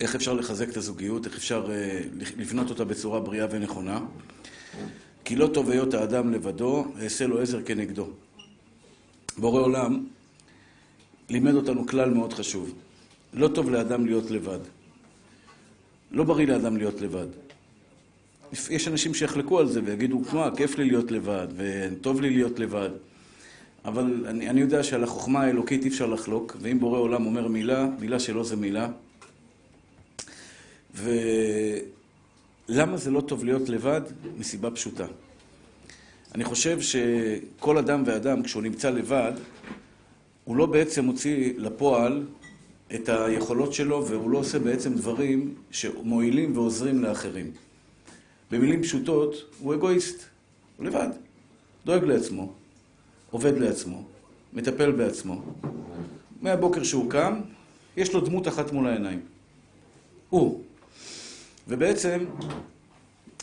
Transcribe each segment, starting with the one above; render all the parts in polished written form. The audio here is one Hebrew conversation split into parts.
איך אפשר לחזק את הזוגיות, איך אפשר לבנות אותה בצורה בריאה ונכונה. כי לא טוב היות האדם לבדו, אעשה לו עזר כנגדו. בורא עולם לימד אותנו כלל מאוד חשוב. לא טוב לאדם להיות לבד. לא בריא לאדם להיות לבד. יש אנשים שיחלקו על זה ויגידו, מה, כיף לי להיות לבד, וטוב לי להיות לבד. אבל אני יודע שעל החוכמה האלוקית אי אפשר לחלוק, ואם בורא עולם אומר מילה, מילה שלו זה מילה. ולמה זה לא טוב להיות לבד? מסיבה פשוטה. אני חושב שכל אדם ואדם, כשהוא נמצא לבד, הוא לא בעצם מוציא לפועל את היכולות שלו, והוא לא עושה בעצם דברים שמועילים ועוזרים לאחרים. במילים פשוטות, הוא אגואיסט, הוא לבד, דואג לעצמו, עובד לעצמו, מטפל בעצמו. מהבוקר שהוא קם, יש לו דמות אחת מול העיניים. הוא. ובעצם,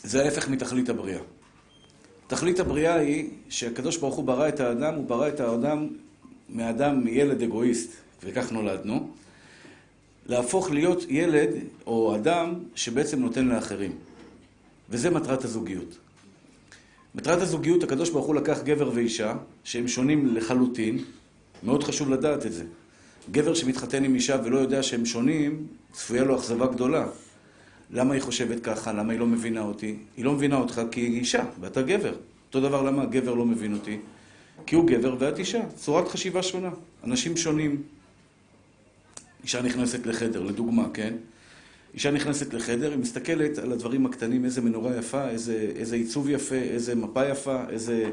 זה ההפך מתכלית הבריאה. תכלית הבריאה היא שהקדוש ברוך הוא ברא את האדם, הוא ברא את האדם מאדם ילד אגואיסט, וכך נולדנו, להפוך להיות ילד או אדם שבעצם נותן לאחרים. וזה מטרת הזוגיות. מטרת הזוגיות, הקדוש ברוך הוא לקח גבר ואישה, שהם שונים לחלוטין, מאוד חשוב לדעת את זה. גבר שמתחתן עם אישה ולא יודע שהם שונים, צפויה לו אכזבה גדולה. למה היא חושבת ככה? למה היא לא מבינה אותי? היא לא מבינה אותך כי היא אישה, ואתה גבר. אותו דבר, למה הגבר לא מבין אותי? כי הוא גבר ואת אישה. צורת חשיבה שונה. אנשים שונים. אישה נכנסת לחדר, לדוגמה, כן? אישה נכנסת לחדר, היא מסתכלת על הדברים הקטנים, איזה מנורה יפה, איזה עיצוב יפה, איזה מפה יפה, איזה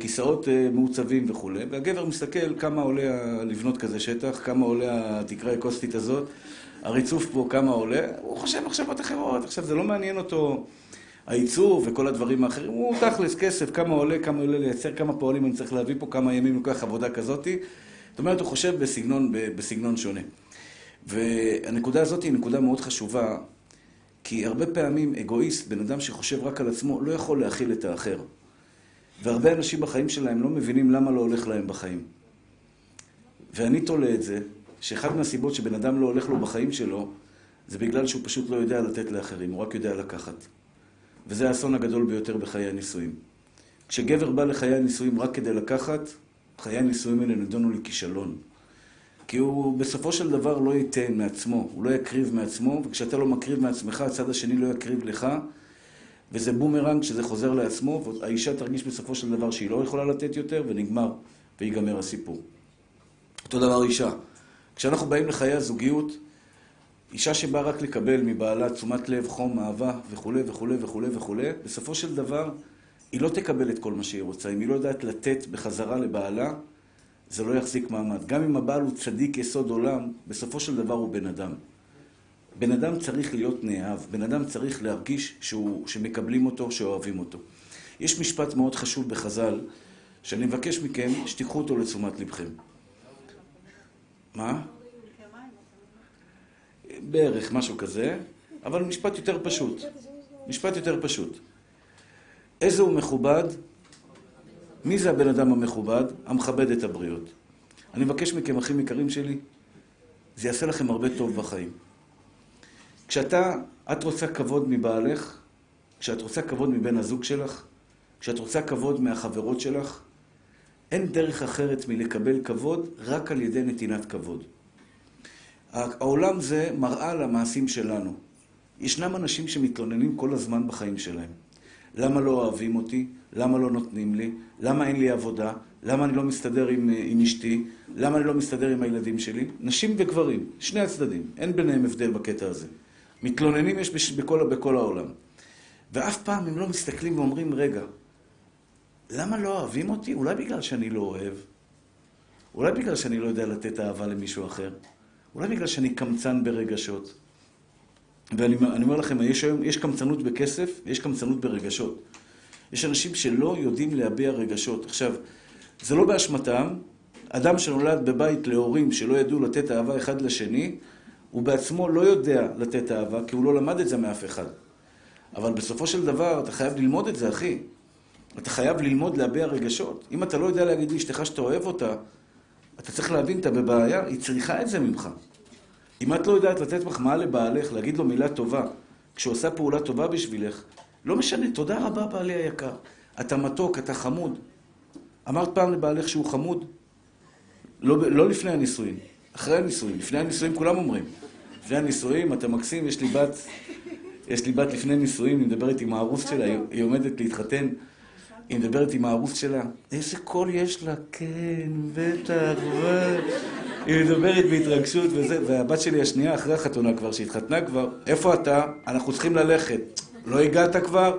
כיסאות מעוצבים וכו'. והגבר מסתכל כמה עולה לבנות כזה שטח, כמה עולה התקרה הקוסטית הזאת, הריצוף פה כמה עולה, הוא חושב מחשבות אחרות, עכשיו זה לא מעניין אותו העיצוב וכל הדברים האחרים, הוא תכלס כסף, כמה עולה לייצר, כמה פועלים אני צריך להביא פה, כמה ימים לוקח עבודה כזאת. זאת אומרת, הוא חושב בסגנון שונה. והנקודה הזאת היא נקודה מאוד חשובה, כי הרבה פעמים אגואיסט, בן אדם שחושב רק על עצמו, לא יכול להכיל את האחר. והרבה אנשים בחיים שלהם לא מבינים למה לא הולך להם בחיים. ואני תולה את זה, שאחד מהסיבות שבן אדם לא הולך לו בחיים שלו, זה בגלל שהוא פשוט לא יודע לתת לאחרים, הוא רק יודע לקחת. וזה האסון הגדול ביותר בחיי הנישואים. כשגבר בא לחיי הנישואים רק כדי לקחת, חיי הנישואים האלה נדונו לכישלון. כי הוא בסופו של דבר לא ייתן מעצמו, הוא לא יקריב מעצמו, וכשאתה לא מקריב מעצמך, הצד השני לא יקריב לך, וזה בומרנג שזה חוזר לעצמו, והאישה תרגיש בסופו של דבר שהיא לא יכולה לתת יותר, ונגמר, ויגמר הסיפור. אותו דבר אישה. כשאנחנו באים לחיי הזוגיות, אישה שבאה רק לקבל מבעלה תשומת לב, חום, אהבה, וכו' וכו' וכו' וכו', בסופו של דבר, היא לא תקבל את כל מה שהיא רוצה. אם היא לא יודעת לתת בחזרה לבעלה, זה לא יחזיק מעמד. גם אם הבעל הוא צדיק יסוד עולם, בסופו של דבר הוא בן אדם. בן אדם צריך להיות נאהב, בן אדם צריך להרגיש שמקבלים אותו, שאוהבים אותו. יש משפט מאוד חשוב בחז"ל, שאני מבקש מכם שתיקחו אותו לתשומת לבכם. מה? בערך, משהו כזה, אבל משפט יותר פשוט. משפט יותר פשוט. איזה הוא מכובד? מי זה הבן אדם המכובד? המכבד את הבריות. אני מבקש מכם, אחים יקרים שלי, זה יעשה לכם הרבה טוב בחיים. כשאת רוצה כבוד מבעלך, כשאת רוצה כבוד מבן הזוג שלך, כשאת רוצה כבוד מהחברות שלך, אין דרך אחרת מלקבל כבוד רק על ידי נתינת כבוד. העולם זה מראה למעשים שלנו. ישנם אנשים שמתלוננים כל הזמן בחיים שלהם. למה לא אוהבים אותי? למה לא נותנים לי? למה אין לי עבודה? למה אני לא מסתדר עם אשתי? למה אני לא מסתדר עם הילדים שלי? נשים וגברים, שני הצדדים, אין ביניהם הבדל בקטע הזה. מתלוננים יש בכל העולם. ואף פעם הם לא מסתכלים ואומרים, רגע, למה לא אוהבים אותי? אולי בגלל שאני לא אוהב? אולי בגלל שאני לא יודע לתת אהבה למישהו אחר? אולי בגלל שאני קמצן ברגשות? ואני אומר לכם, יש קמצנות בכסף, יש קמצנות ברגשות. יש אנשים שלא יודעים להביע רגשות. עכשיו, זה לא באשמתם. אדם שנולד בבית להורים שלא ידעו לתת אהבה אחד לשני, הוא בעצמו לא יודע לתת אהבה, כי הוא לא למד את זה מאף אחד. אבל בסופו של דבר, אתה חייב ללמוד את זה, אחי. אתה חייב ללמוד להביע רגשות. אם אתה לא יודע להגיד לאשתך שאתה אוהב אותה, אתה צריך להבין, אתה בבעיה, היא צריכה את זה ממך. אם את לא יודעת לתת מחמאה לבעלך, להגיד לו מילה טובה, כשעושה פעולה טובה בשבילך, לא משנה, תודה רבה בעלי היקר. אתה מתוק, אתה חמוד. אמרת פעם לבעלך שהוא חמוד? לא לפני הנישואים, אחרי הנישואים. לפני הנישואים כולם אומרים. לפני הנישואים, אתה מקסים, יש לי בת לפני נישואים, היא מדברת עם הערוס שלה, היא עומדת להתחתן, היא מדברת עם הערוס שלה, איזה קול יש לה, כן, בטח, היא מדברת בהתרגשות וזה, והבת שלי השנייה אחרי החתונה כבר, שהתחתנה כבר, איפה אתה? אנחנו צריכים ללכת. לא הגעת כבר?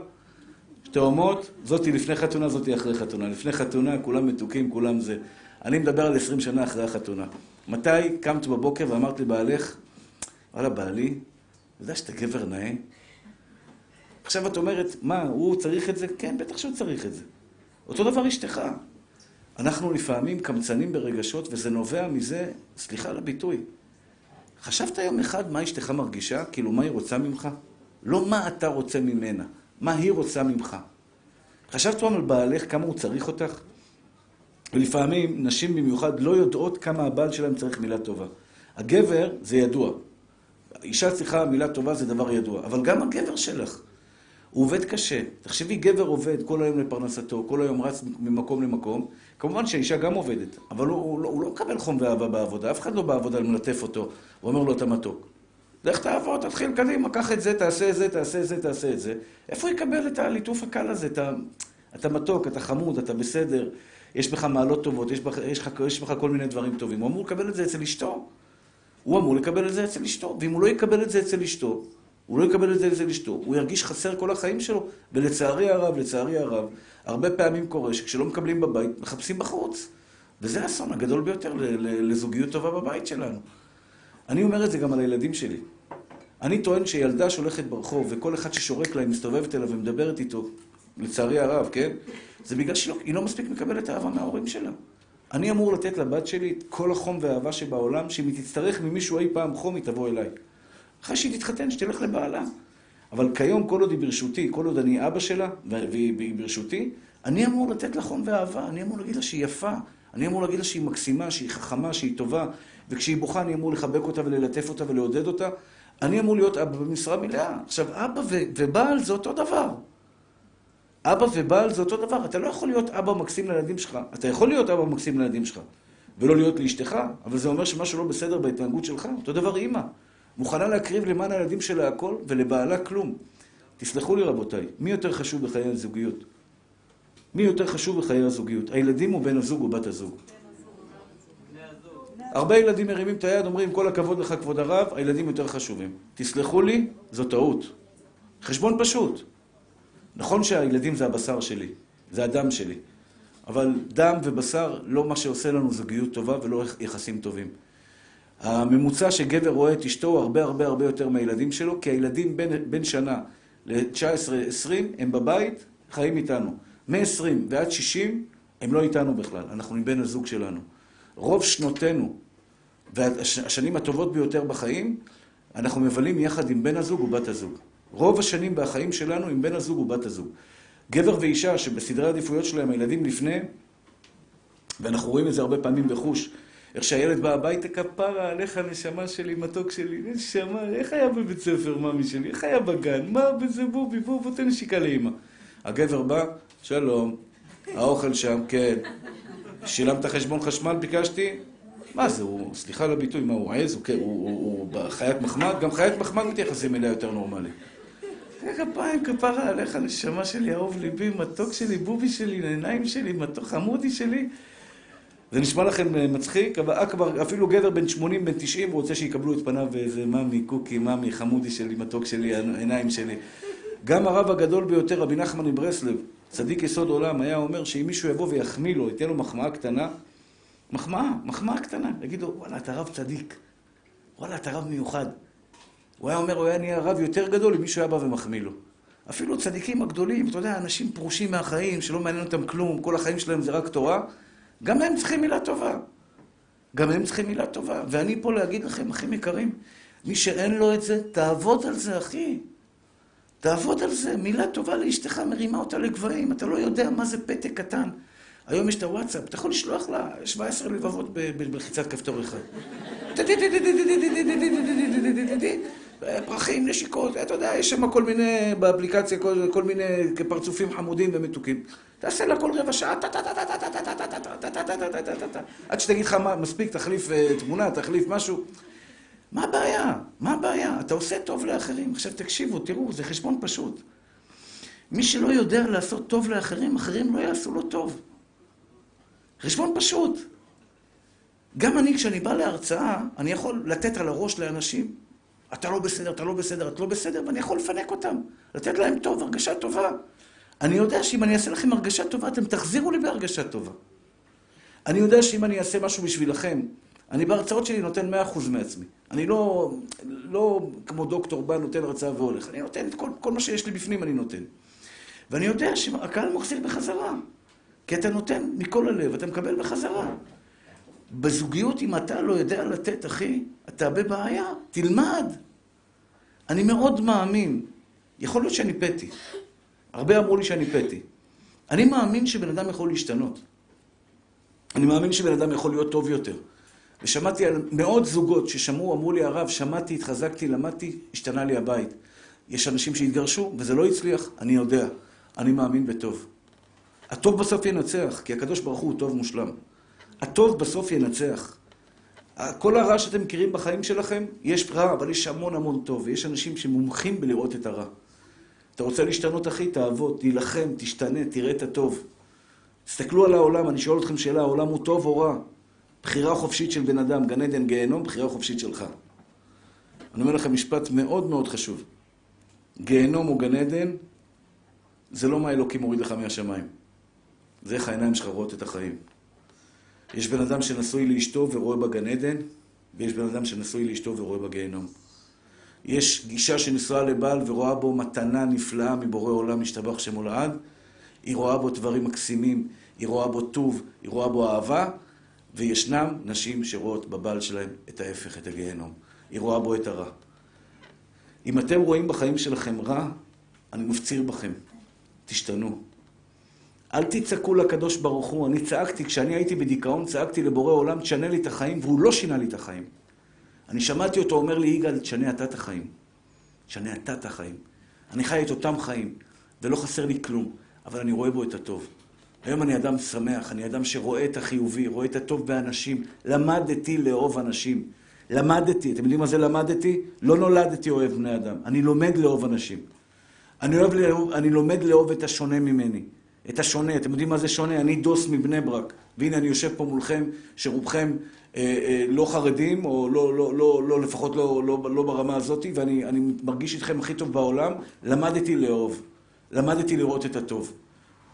תאומות, זאתי לפני חתונה, זאתי אחרי חתונה. לפני חתונה, כולם מתוקים, כולם זה. אני מדבר על 20 שנה אחרי החתונה. מתי קמת בבוקר ואמרת לי בעלך, וואלה בעלי, אתה יודע שאתה גבר נאה? עכשיו את אומרת, מה, הוא צריך את זה? כן, בטח שהוא צריך את זה. אותו דבר אשתך. אנחנו לפעמים קמצנים ברגשות, וזה נובע מזה, סליחה על הביטוי. חשבת יום אחד מה אשתך מרגישה? כאילו, מה היא רוצה ממך? לא מה אתה רוצה ממנה, מה היא רוצה ממך. חשבת פעם על בעלך כמה הוא צריך אותך? ולפעמים נשים במיוחד לא יודעות כמה הבעל שלהם צריך מילה טובה. הגבר זה ידוע. אישה צריכה מילה טובה זה דבר ידוע, אבל גם הגבר שלך. הוא עובד קשה. תחשבי, גבר עובד כל היום לפרנסתו, כל היום רץ ממקום למקום. כמובן שהאישה גם עובדת, אבל הוא לא מקבל חום ואהבה בעבודה. אף אחד לא בעבודה למלטף אותו. הוא אומר לו, אתה מתוק. לך תעבוד, תתחיל קדימה, קח את זה, תעשה את זה, תעשה את זה, תעשה את זה. איפה יקבל את הליטוף הקל הזה? אתה מתוק, אתה חמוד, אתה בסדר, יש בך מעלות טובות, יש בך כל מיני דברים טובים. הוא אמור לקבל את זה אצל אשתו. ואם הוא לא יקבל את זה אצל אשתו, הוא ירגיש חסר כל החיים שלו. ולצערי הרב, הרבה פעמים קורה שכשלא מקבלים בבית, מחפשים בחוץ. וזה האסון הגדול ביותר לזוגיות טובה בבית שלנו. אני אומר את זה גם על הילדים שלי. אני טוען שילדה שהולכת ברחוב, וכל אחד ששורק לה, מסתובבת אליו ומדברת איתו, לצערי הרב, כן? זה בגלל שהיא לא מספיק מקבלת אהבה מההורים שלה. אני אמור לתת לבת שלי את כל החום והאהבה שבעולם, שאם היא תצטרך ממישהו אי פעם חום, היא תבוא אליי. אחרי שהיא תתחתן, שתלך לבעלה. אבל כיום, כל עוד היא ברשותי, כל עוד אני אבא שלה, והיא ברשותי, אני אמור לתת לה חום ואהבה, אני אמור להגיד לה שהיא יפה, אני אמור להגיד לה שהיא מקסימה, שהיא חכמה, שהיא טובה, וכשהיא בוכה אני אמור לחבק אותה וללטף אותה ולעודד אותה. אני אמור להיות אבא במשרה מלאה. עכשיו, אבא ובעל זה אותו דבר. אתה לא יכול להיות אבא מקסים לילדים שלך. אתה יכול להיות אבא מקסים לילדים שלך, ולא להיות לאשתך, אבל זה אומר שמשהו לא בסדר בהתנהגות שלך. אותו דבר אמא. מוכנה להקריב למען הילדים שלה הכל, ולבעלה כלום. תסלחו לי רבותיי, מי יותר חשוב בחיי הזוגיות? הילדים או בן הזוג או בת הזוג? הרבה ילדים מרימים את היד, אומרים כל הכבוד לך כבוד הרב, הילדים יותר חשובים. תסלחו לי, זו טעות. חשבון פשוט. נכון שהילדים זה הבשר שלי, זה הדם שלי. אבל דם ובשר לא מה שעושה לנו זוגיות טובה ולא יחסים טובים. הממוצע שגבר רואה את אשתו הרבה הרבה הרבה יותר מהילדים שלו, כי הילדים בין שנה ל-19-20 הם בבית, חיים איתנו. מ-20 ועד 60 הם לא איתנו בכלל, אנחנו מבין הזוג שלנו. רוב שנותינו והשנים הטובות ביותר בחיים אנחנו מבלים יחד עם בן הזוג ובת הזוג. רוב השנים בחיים שלנו עם בן הזוג ובת הזוג. גבר ואישה שבסדרי העדיפויות שלהם הילדים לפני, ואנחנו רואים את זה הרבה פעמים בחוש, איך שהילד בא הביתה, כפרה עליך נשמה שלי, מתוק שלי, נשמה, איך היה בבית ספר מאמי שלי, איך היה בגן, מה בזה בובי, בוב, תן נשיקה לאמא. הגבר בא, שלום, האוכל שם, כן. שילמת חשבון חשמל, ביקשתי. מה זה, הוא, סליחה לביטוי, מה הוא עז? הוא בחיית מחמד? גם חיית מחמד מתייחסים אליה יותר נורמלי. כפיים, כפרה עליך, נשמה שלי, אהוב ליבי, מתוק שלי, בובי שלי, עיניים שלי, מתוק חמודי שלי. זה נשמע לכם מצחיק, אבל אפילו גבר בין 80, בין 90 רוצה שיקבלו את פניו איזה מאמי, קוקי, מאמי, חמודי שלי, מתוק שלי, עיניים שלי. גם הרב הגדול ביותר, רבי נחמן מברסלב, צדיק יסוד עולם, היה אומר שאם מישהו יבוא ויחמיא לו, ייתן לו מחמאה קטנה, מחמאה קטנה, יגיד לו, וואלה, אתה רב צדיק, וואלה, אתה רב מיוחד. הוא היה אומר, הוא היה נהיה רב יותר גדול אם מישהו היה בא ומחמיא לו. אפילו צדיקים הגדולים, אתה יודע, אנשים פרושים מהחיים, שלא מעניין אותם כלום, כל החיים שלהם זה רק תורה, גם הם צריכים מילה טובה. ואני פה להגיד לכם, אחים יקרים, מי שאין לו את זה, תעבוד על זה, אחי. מילה טובה לאשתך מרימה אותה לגבהים. אתה לא יודע מה זה פתק קטן. היום יש את הוואטסאפ, אתה יכול לשלוח לה 17 לבבות בלחיצת כפתור אחד. פרחים, נשיקות, אתה יודע, יש שם כל מיני, באפליקציה, כל מיני פרצופים חמודים ומתוקים. תעשה לה כל רבע שעה, עד שתגיד לך מספיק, תחליף תמונה, תחליף משהו. מה הבעיה? מה הבעיה? אתה עושה טוב לאחרים. עכשיו תקשיבו, תראו, זה חשבון פשוט. מי שלא יודע לעשות טוב לאחרים, אחרים לא יעשו לו טוב. חשבון פשוט. גם אני, כשאני בא להרצאה, אני יכול לתת על הראש לאנשים, אתה לא בסדר, אתה לא בסדר, אתה לא בסדר, ואני יכול לפנק אותם, לתת להם טוב, הרגשה טובה. אני יודע שאם אני אעשה לכם הרגשה טובה, אתם תחזירו לי בהרגשה טובה. אני יודע שאם אני אעשה משהו בשבילכם, אני בהרצאות שלי נותן 100% מעצמי. אני לא כמו דוקטור בא, נותן הרצאה והולך. אני נותן את כל מה שיש לי בפנים, אני נותן. ואני יודע שהקהל מחזיר בחזרה, כי אתה נותן מכל הלב, אתה מקבל בחזרה. בזוגיות, אם אתה לא יודע לתת, אחי, אתה בבעיה, תלמד. אני מאוד מאמין, יכול להיות שאני פטי. הרבה אמרו לי שאני פטי. אני מאמין שבן אדם יכול להשתנות. אני מאמין שבן אדם יכול להיות טוב יותר. ושמעתי על מאות זוגות ששמעו, אמרו לי הרב, שמעתי, התחזקתי, למדתי, השתנה לי הבית. יש אנשים שהתגרשו, וזה לא הצליח, אני יודע. אני מאמין בטוב. הטוב בסוף ינצח, כי הקדוש ברוך הוא טוב מושלם. הטוב בסוף ינצח. כל הרע שאתם מכירים בחיים שלכם, יש רע, אבל יש המון המון טוב, ויש אנשים שמומחים בלראות את הרע. אתה רוצה להשתנות, אחי, תעבוד, תילחם, תשתנה, תראה את הטוב. תסתכלו על העולם, אני שואל אתכם שאלה, העולם הוא טוב או רע? בחירה חופשית של בן אדם, גן עדן, גיהנום, בחירה חופשית שלך. אני אומר לכם משפט מאוד מאוד חשוב. גיהנום או גן עדן, זה לא מה אלוקים מוריד לך מהשמיים. זה איך העיניים שלך רואות את החיים. יש בן אדם שנשוי לאשתו ורואה בגן עדן, ויש בן אדם שנשוי לאשתו ורואה בגיהנום. יש גישה שנשואה לבעל ורואה בו מתנה נפלאה מבורא עולם משתבח שמו לעד. היא רואה בו דברים מקסימים, היא רואה בו טוב, היא רואה בו אהבה, וישנם נשים שרואות בבעל שלהם את ההפך, את הגיהנום. היא רואה בו את הרע. אם אתם רואים בחיים שלכם רע, אני מפציר בכם, תשתנו. אל תצעקו לקדוש ברוך הוא. אני צעקתי, כשאני הייתי בדיכאון, צעקתי לבורא עולם, תשנה לי את החיים, והוא לא שינה לי את החיים. אני שמעתי אותו אומר לי, יגאל, תשנה אתה את החיים. תשנה אתה את החיים. אני חי את אותם חיים, ולא חסר לי כלום, אבל אני רואה בו את הטוב. היום אני אדם שמח, אני אדם שרואה את החיובי, רואה את הטוב באנשים. למדתי לאהוב אנשים. למדתי, אתם יודעים מה זה למדתי? לא נולדתי אוהב בני אדם. אני לומד לאהוב אנשים. אני לומד לאהוב את השונה ממני. את השונה, אתם יודעים מה זה שונה? אני דוס מבני ברק, והנה אני יושב פה מולכם, שרובכם לא חרדים, או לפחות לא ברמה הזאת, ואני מרגיש איתכם הכי טוב בעולם. למדתי לאהוב, למדתי לראות את הטוב.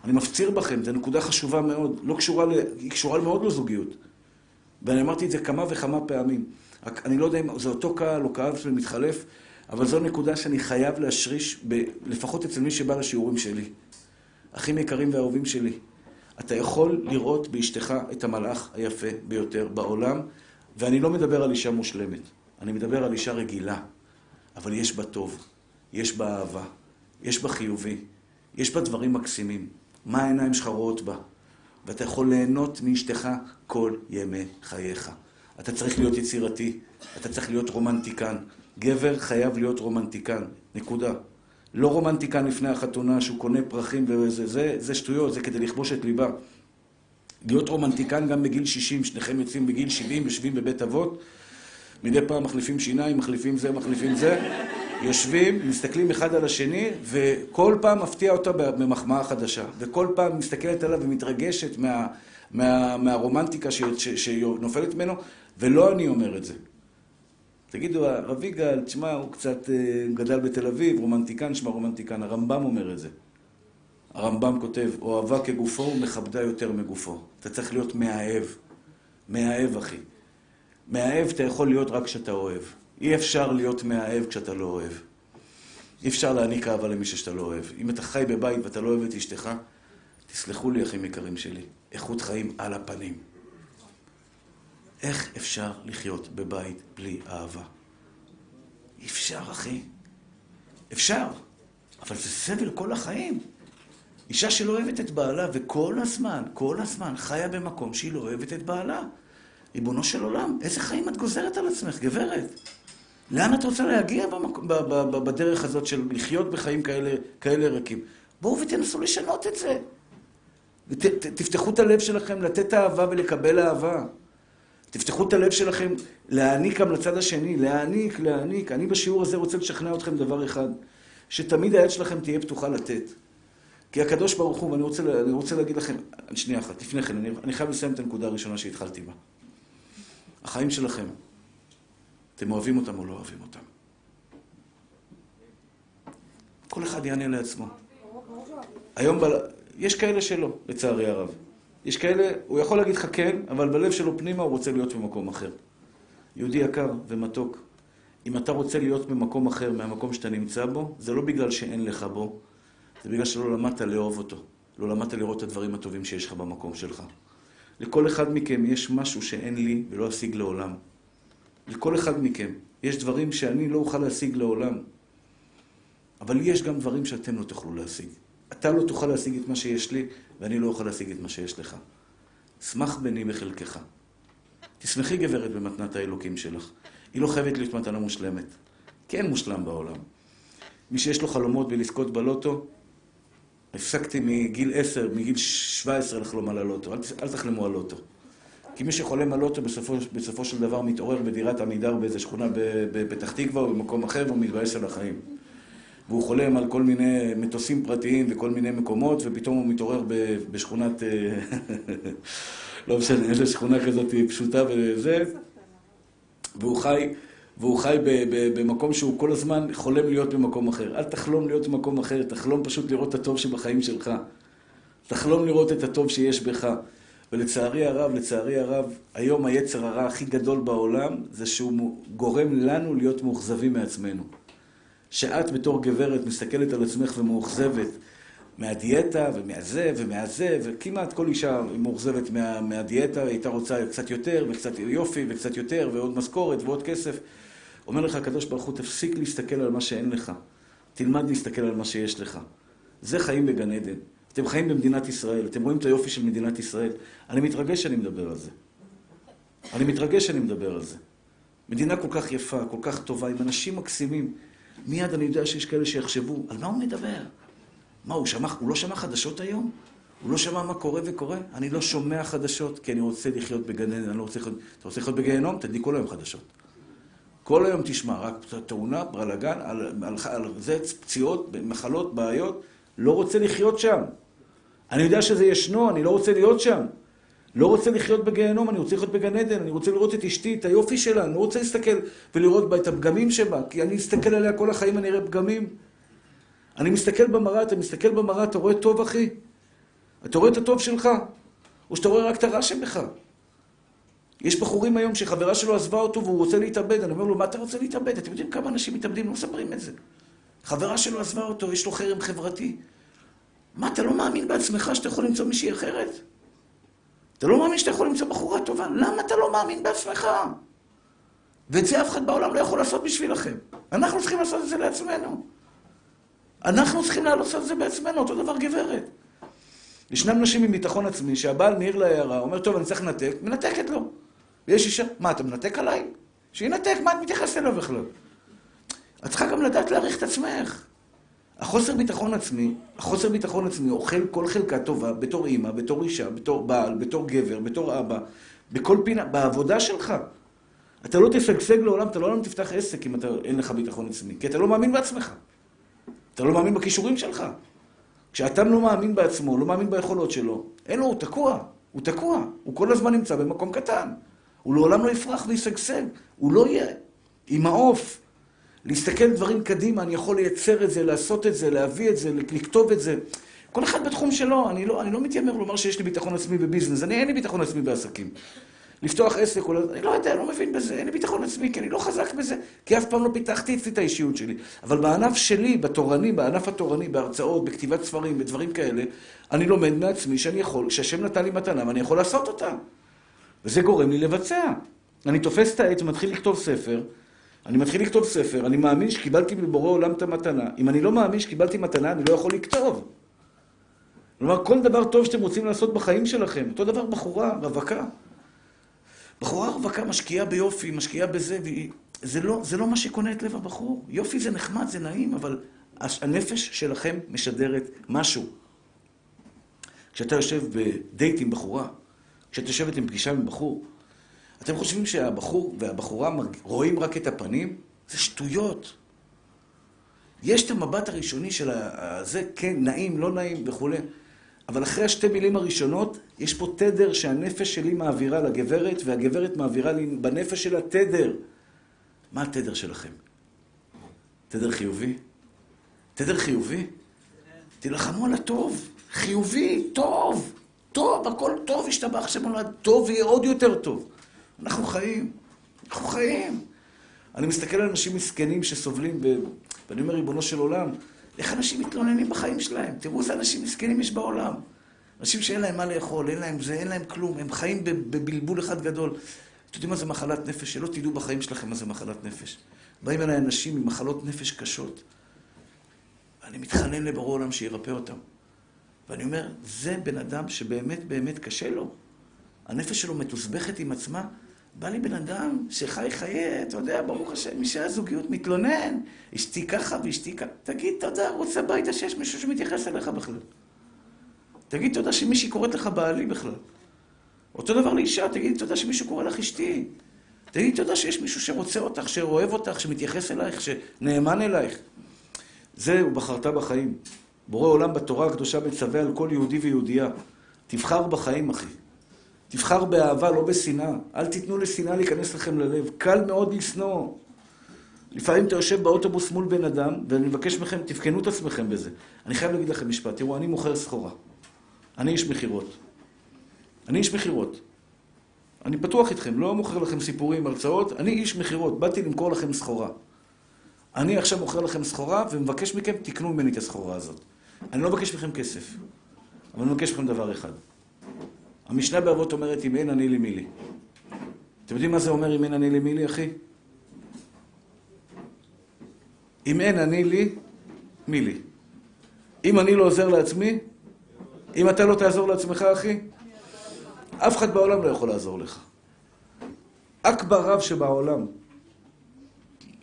אני מפציר בכם, זו נקודה חשובה מאוד, לא קשורה, היא קשורה מאוד לזוגיות. ואני אמרתי את זה כמה וכמה פעמים. אני לא יודע אם זה אותו קהל או קהל שמתחלף, אבל זו נקודה שאני חייב להשריש, לפחות אצל מי שבא לשיעורים שלי. אחים יקרים ואהובים שלי, אתה יכול לראות באשתך את המלאך היפה ביותר בעולם, ואני לא מדבר על אישה מושלמת, אני מדבר על אישה רגילה, אבל יש בה טוב, יש בה אהבה, יש בה חיובי, יש בה דברים מקסימים, מה העיניים שלך רואות בה, ואתה יכול ליהנות מאשתך כל ימי חייך. אתה צריך להיות יצירתי, אתה צריך להיות רומנטיקן, גבר חייב להיות רומנטיקן, נקודה. לא רומנטיקן לפני החתונה שהוא קונה פרחים וזה, זה שטויות, זה כדי לכבוש את ליבה. להיות רומנטיקן גם בגיל 60, שניכם יוצאים בגיל 70 יושבים בבית אבות, מדי פעם מחליפים שיניים, מחליפים זה, יושבים, מסתכלים אחד על השני, וכל פעם מפתיע אותה במחמאה חדשה, וכל פעם מסתכלת עליו ומתרגשת מהרומנטיקה שנופלת ממנו, ולא אני אומר את זה. תגידו, הרב יגאל, תשמע, הוא קצת גדל בתל אביב, רומנטיקן, שמע רומנטיקן, הרמב"ם אומר את זה. הרמב"ם כותב, אוהבה כגופו ומכבדה יותר מגופו. אתה צריך להיות מאהב. מאהב, אחי. מאהב אתה יכול להיות רק כשאתה אוהב. אי אפשר להיות מאהב כשאתה לא אוהב. אי אפשר להעניק אהבה למי שאתה לא אוהב. אם אתה חי בבית ואתה לא אוהב את אשתך, תסלחו לי, אחים יקרים שלי, איכות חיים על הפנים. איך אפשר לחיות בבית בלי אהבה? אפשר, אחי. אפשר. אבל זה סבל כל החיים. אישה שלא אוהבת את בעלה, וכל הזמן, כל הזמן חיה במקום שהיא לא אוהבת את בעלה. ריבונו של עולם, איזה חיים את גוזרת על עצמך, גברת? לאן את רוצה להגיע בדרך הזאת של לחיות בחיים כאלה רכים? בואו ותנסו לשנות את זה. תפתחו את הלב שלכם לתת אהבה ולקבל אהבה. תפתחו את הלב שלכם להעניק גם לצד השני, להעניק, להעניק. אני בשיעור הזה רוצה לשכנע אתכם דבר אחד, שתמיד היד שלכם תהיה פתוחה לתת. כי הקדוש ברוך הוא, ואני רוצה להגיד לכם, שנייה אחת, לפני כן, אני חייב לסיים את הנקודה הראשונה שהתחלתי בה. החיים שלכם, אתם אוהבים אותם או לא אוהבים אותם? כל אחד יענה לעצמו. היום יש כאלה שלא, לצערי הרב. יש כאלה, הוא יכול להגיד לך כן, אבל בלב שלו פנימה הוא רוצה להיות במקום אחר. יהודי יקר ומתוק, אם אתה רוצה להיות במקום אחר מהמקום שאתה נמצא בו, זה לא בגלל שאין לך בו, זה בגלל שלא למדת לאהוב אותו. לא למדת לראות את הדברים הטובים שיש לך במקום שלך. לכל אחד מכם יש משהו שאין לי ולא אשיג לעולם. לכל אחד מכם יש דברים שאני לא אוכל להשיג לעולם. אבל יש גם דברים שאתם לא תוכלו להשיג. אתה לא תוכל להשיג את מה שיש לי, ואני לא אוכל להשיג את מה שיש לך. שמח בני בחלקך. תשמחי גברת במתנת האלוקים שלך. היא לא חייבת להיות מתנה מושלמת. כן מושלם בעולם. מי שיש לו חלומות בלזכות בלוטו, הפסקתי מגיל 10, מגיל 17 לחלום על הלוטו. אל תחלמו על לוטו. כי מי שחולם על לוטו בסופו של דבר מתעורר בדירת עמידר באיזו שכונה בפתח תקווה או במקום אחר, והוא מתבאס על החיים. והוא חולם על כל מיני מטוסים פרטיים וכל מיני מקומות, ופתאום הוא מתעורר בשכונת... לא משנה, איזו שכונה כזאת פשוטה וזה. והוא חי במקום שהוא כל הזמן חולם להיות במקום אחר. אל תחלום להיות במקום אחר, תחלום פשוט לראות את הטוב שבחיים שלך. תחלום לראות את הטוב שיש בך. ולצערי הרב, היום היצר הרע הכי גדול בעולם, זה שהוא גורם לנו להיות מאוכזבים מעצמנו. שאת בתור גברת מסתכלת על עצמך ומאוכזבת מהדיאטה ומהזה, וכמעט כל אישה מאוכזבת מהדיאטה, הייתה רוצה קצת יותר וקצת יופי וקצת יותר ועוד משכורת ועוד כסף. אומר לך הקדוש ברוך הוא, תפסיק להסתכל על מה שאין לך, תלמד להסתכל על מה שיש לך. זה חיים בגן עדן. אתם חיים במדינת ישראל, אתם רואים את היופי של מדינת ישראל. אני מתרגש שאני מדבר על זה. מדינה כל כך יפה, כל כך טובה, עם אנשים מקסימים. מיד אני יודע שיש כאלה שיחשבו, על מה הוא מדבר? מה, הוא לא שמע חדשות היום? הוא לא שמע מה קורה? אני לא שומע חדשות, כי אני רוצה לחיות בגנן, אתה רוצה לחיות בגיהנום? תדעי כל היום חדשות. כל היום תשמע, רק תאונה, ברלגן, על זה פציעות, מחלות, בעיות. לא רוצה לחיות שם. אני יודע שזה ישנו, אני לא רוצה להיות שם. לא רוצה לחיות בגיהנום, אני רוצה לחיות בגן עדן, אני רוצה לראות את אשתי, את היופי שלה, אני רוצה להסתכל ולראות בה את הפגמים שבה, כי אני אסתכל עליה כל החיים, אני אראה פגמים. אני מסתכל במראה, אתה מסתכל במראה, אתה רואה טוב, אחי? אתה רואה את הטוב שלך? או שאתה רואה רק את הרע שבך? יש בחורים היום שחברה שלו עזבה אותו והוא רוצה להתאבד, אני אומר לו, מה אתה רוצה להתאבד? אתם יודעים כמה אנשים מתאבדים, לא מספרים את זה. חברה שלו עזבה אותו, יש לו חרם חברתי. מה, אתה לא מאמין בעצמך שאתה יכול למצוא מישהי אחרת? אתה לא מאמין שאתה יכול למצוא בחורה טובה? למה אתה לא מאמין בעצמך? ואת זה אף אחד בעולם לא יכול לעשות בשבילכם. אנחנו צריכים לעשות את זה לעצמנו. אנחנו צריכים לעשות את זה בעצמנו, אותו דבר גברת. ישנם נשים עם ביטחון עצמי שהבעל מעיר להערה, אומר, טוב, אני צריך לנתק, מנתקת לו. ויש אישה, מה, אתה מנתק עליי? שינתק, מה את מתייחסת אליו בכלל? את צריכה גם לדעת להעריך את עצמך. החוסר ביטחון עצמי אוכל כל חלקה טובה, בתור אימא, בתור אישה, בתור בעל, בתור גבר, בתור אבא, בכל פינה, בעבודה שלך. אתה לא תפגשג לעולם, אתה לעולם תפתח עסק אם אין לך ביטחון עצמי, כי אתה לא מאמין בעצמך. אתה לא מאמין בכישורים שלך. כשאתה לא מאמין בעצמו, לא מאמין ביכולות שלו, אין לו, הוא תקוע. הוא כל הזמן נמצא במקום קטן. הוא לעולם לא יפרח וישגשג. הוא לא יהיה עם העוף. להסתכל דברים קדימה, אני יכול לייצר את זה, לעשות את זה, להביא את זה, לכתוב את זה. כל אחד בתחום שלו, אני לא מתיימר לומר שיש לי ביטחון עצמי בביזנס, אין לי ביטחון עצמי בעסקים. לפתוח עסק, אני לא יודע, אני לא מבין בזה, אין לי ביטחון עצמי, כי אני לא חזק בזה, כי אף פעם לא פיתחתי את האישיות שלי. אבל בענף שלי, בענף התורני, בהרצאות, בכתיבת ספרים, בדברים כאלה, אני לומד מעצמי שאני יכול, כשהשם נתן לי מתנה, ואני יכול לעשות אותה. וזה גורם לי לבצע. אני תופס את העט, מתחיל לכתוב ספר, אני מאמין שקיבלתי מבורא עולם את המתנה. אם אני לא מאמין שקיבלתי מתנה, אני לא יכול לכתוב. כלומר, כל דבר טוב שאתם רוצים לעשות בחיים שלכם, אותו דבר בחורה, רווקה. בחורה רווקה משקיעה ביופי, משקיעה בזה, זה לא מה שקונה את לב הבחור. יופי זה נחמד, זה נעים, אבל הנפש שלכם משדרת משהו. כשאתה יושב בדייט עם בחורה, כשאתה יושבת עם פגישה עם בחור, אתם חושבים שהבחור והבחורה רואים רק את הפנים? זה שטויות. יש את המבט הראשוני של זה, כן, נעים, לא נעים וכו'. אבל אחרי השתי מילים הראשונות, יש פה תדר שהנפש שלי מעבירה לגברת, והגברת מעבירה לי בנפש שלה תדר. מה התדר שלכם? תדר חיובי? תדר חיובי? תלחמו על הטוב. חיובי, טוב. טוב, הכל טוב ישתבח שמולד. טוב יהיה עוד יותר טוב. אנחנו חיים. אנחנו חיים. אני מסתכל על אנשים מסכנים שסובלים, ואני אומר, ריבונו של עולם, איך אנשים מתלוננים בחיים שלהם? תראו איזה אנשים מסכנים יש בעולם. אנשים שאין להם מה לאכול, אין להם זה, אין להם כלום. הם חיים בבלבול אחד גדול. אתם יודעים מה זה מחלת נפש? שלא תדעו בחיים שלכם מה זה מחלת נפש. באים אליי אנשים עם מחלות נפש קשות. אני מתחנן לבורא עולם שירפא אותם. ואני אומר, זה בן אדם שבאמת באמת קשה לו. הנפש שלו מתוסבכת עם עצמה. בא לי בן אדם שחי חיי, אתה יודע, ברוך השם, אישה הזוגיות מתלונן, אשתי ככה ואשתי ככה. תגיד תודה, רוצה ביתה שיש מישהו שמתייחס אליך בכלל. תגיד תודה שמישהי קוראת לך בעלי בכלל. אותו דבר לאישה, תגיד תודה שמישהו קורא לך אשתי. תגיד תודה שיש מישהו שרוצה אותך, שאוהב אותך, שמתייחס אלייך, שנאמן אלייך. זהו, בחרת בחיים. בורא עולם בתורה הקדושה מצווה על כל יהודי ויהודייה. תבחר בחיים, אחי. תבחר באהבה, לא בשנאה. אל תיתנו לשנאה להיכנס לכם ללב. קל מאוד לשנוא. לפעמים אתה יושב באוטובוס מול בן אדם, ואני מבקש מכם, תבחנו את עצמכם בזה. אני חייב להגיד לכם משפט. תראו, אני מוכר סחורה. אני איש מחירות. אני פתוח איתכם, לא מוכר לכם סיפורים, הרצאות. אני איש מחירות. באתי למכור לכם סחורה. אני עכשיו מוכר לכם סחורה, ומבקש מכם, תקנו ממני את הסחורה הזאת. אני לא מבקש מכם כסף, אבל אני מבקש מכם דבר אחד. המשנה באבות אומרת, אם אין אני לי מי לי. אתם יודעים מה זה אומר, אם אין אני לי מי לי, אחי? אם אין אני לי, מי לי. אם אני לא עוזר לעצמי, אם אתה לא תעזור לעצמך, אחי, אף אחד בעולם לא יכול לעזור לך. אכבר רב שבעולם,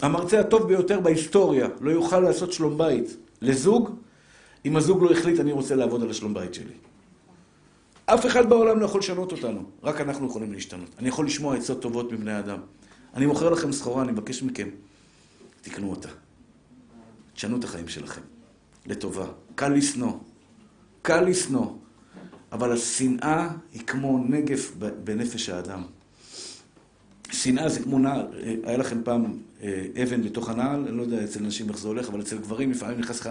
המרצה הטוב ביותר בהיסטוריה, לא יוכל לעשות שלום בית לזוג, אם הזוג לא החליט, אני רוצה לעבוד על השלום בית שלי. אף אחד בעולם לא יכול לשנות אותנו, רק אנחנו יכולים להשתנות. אני יכול לשמוע עצות טובות מבני האדם. אני מוכר לכם סחורה, אני מבקש מכם, תקנו אותה. תשנו את החיים שלכם, לטובה. קל לשנוא, אבל השנאה היא כמו נגף בנפש האדם. שנאה זה כמו נעל, היה לכם פעם אבן בתוך הנעל, אני לא יודע אצל נשים איך זה הולך, אבל אצל גברים לפעמים נכנס לך...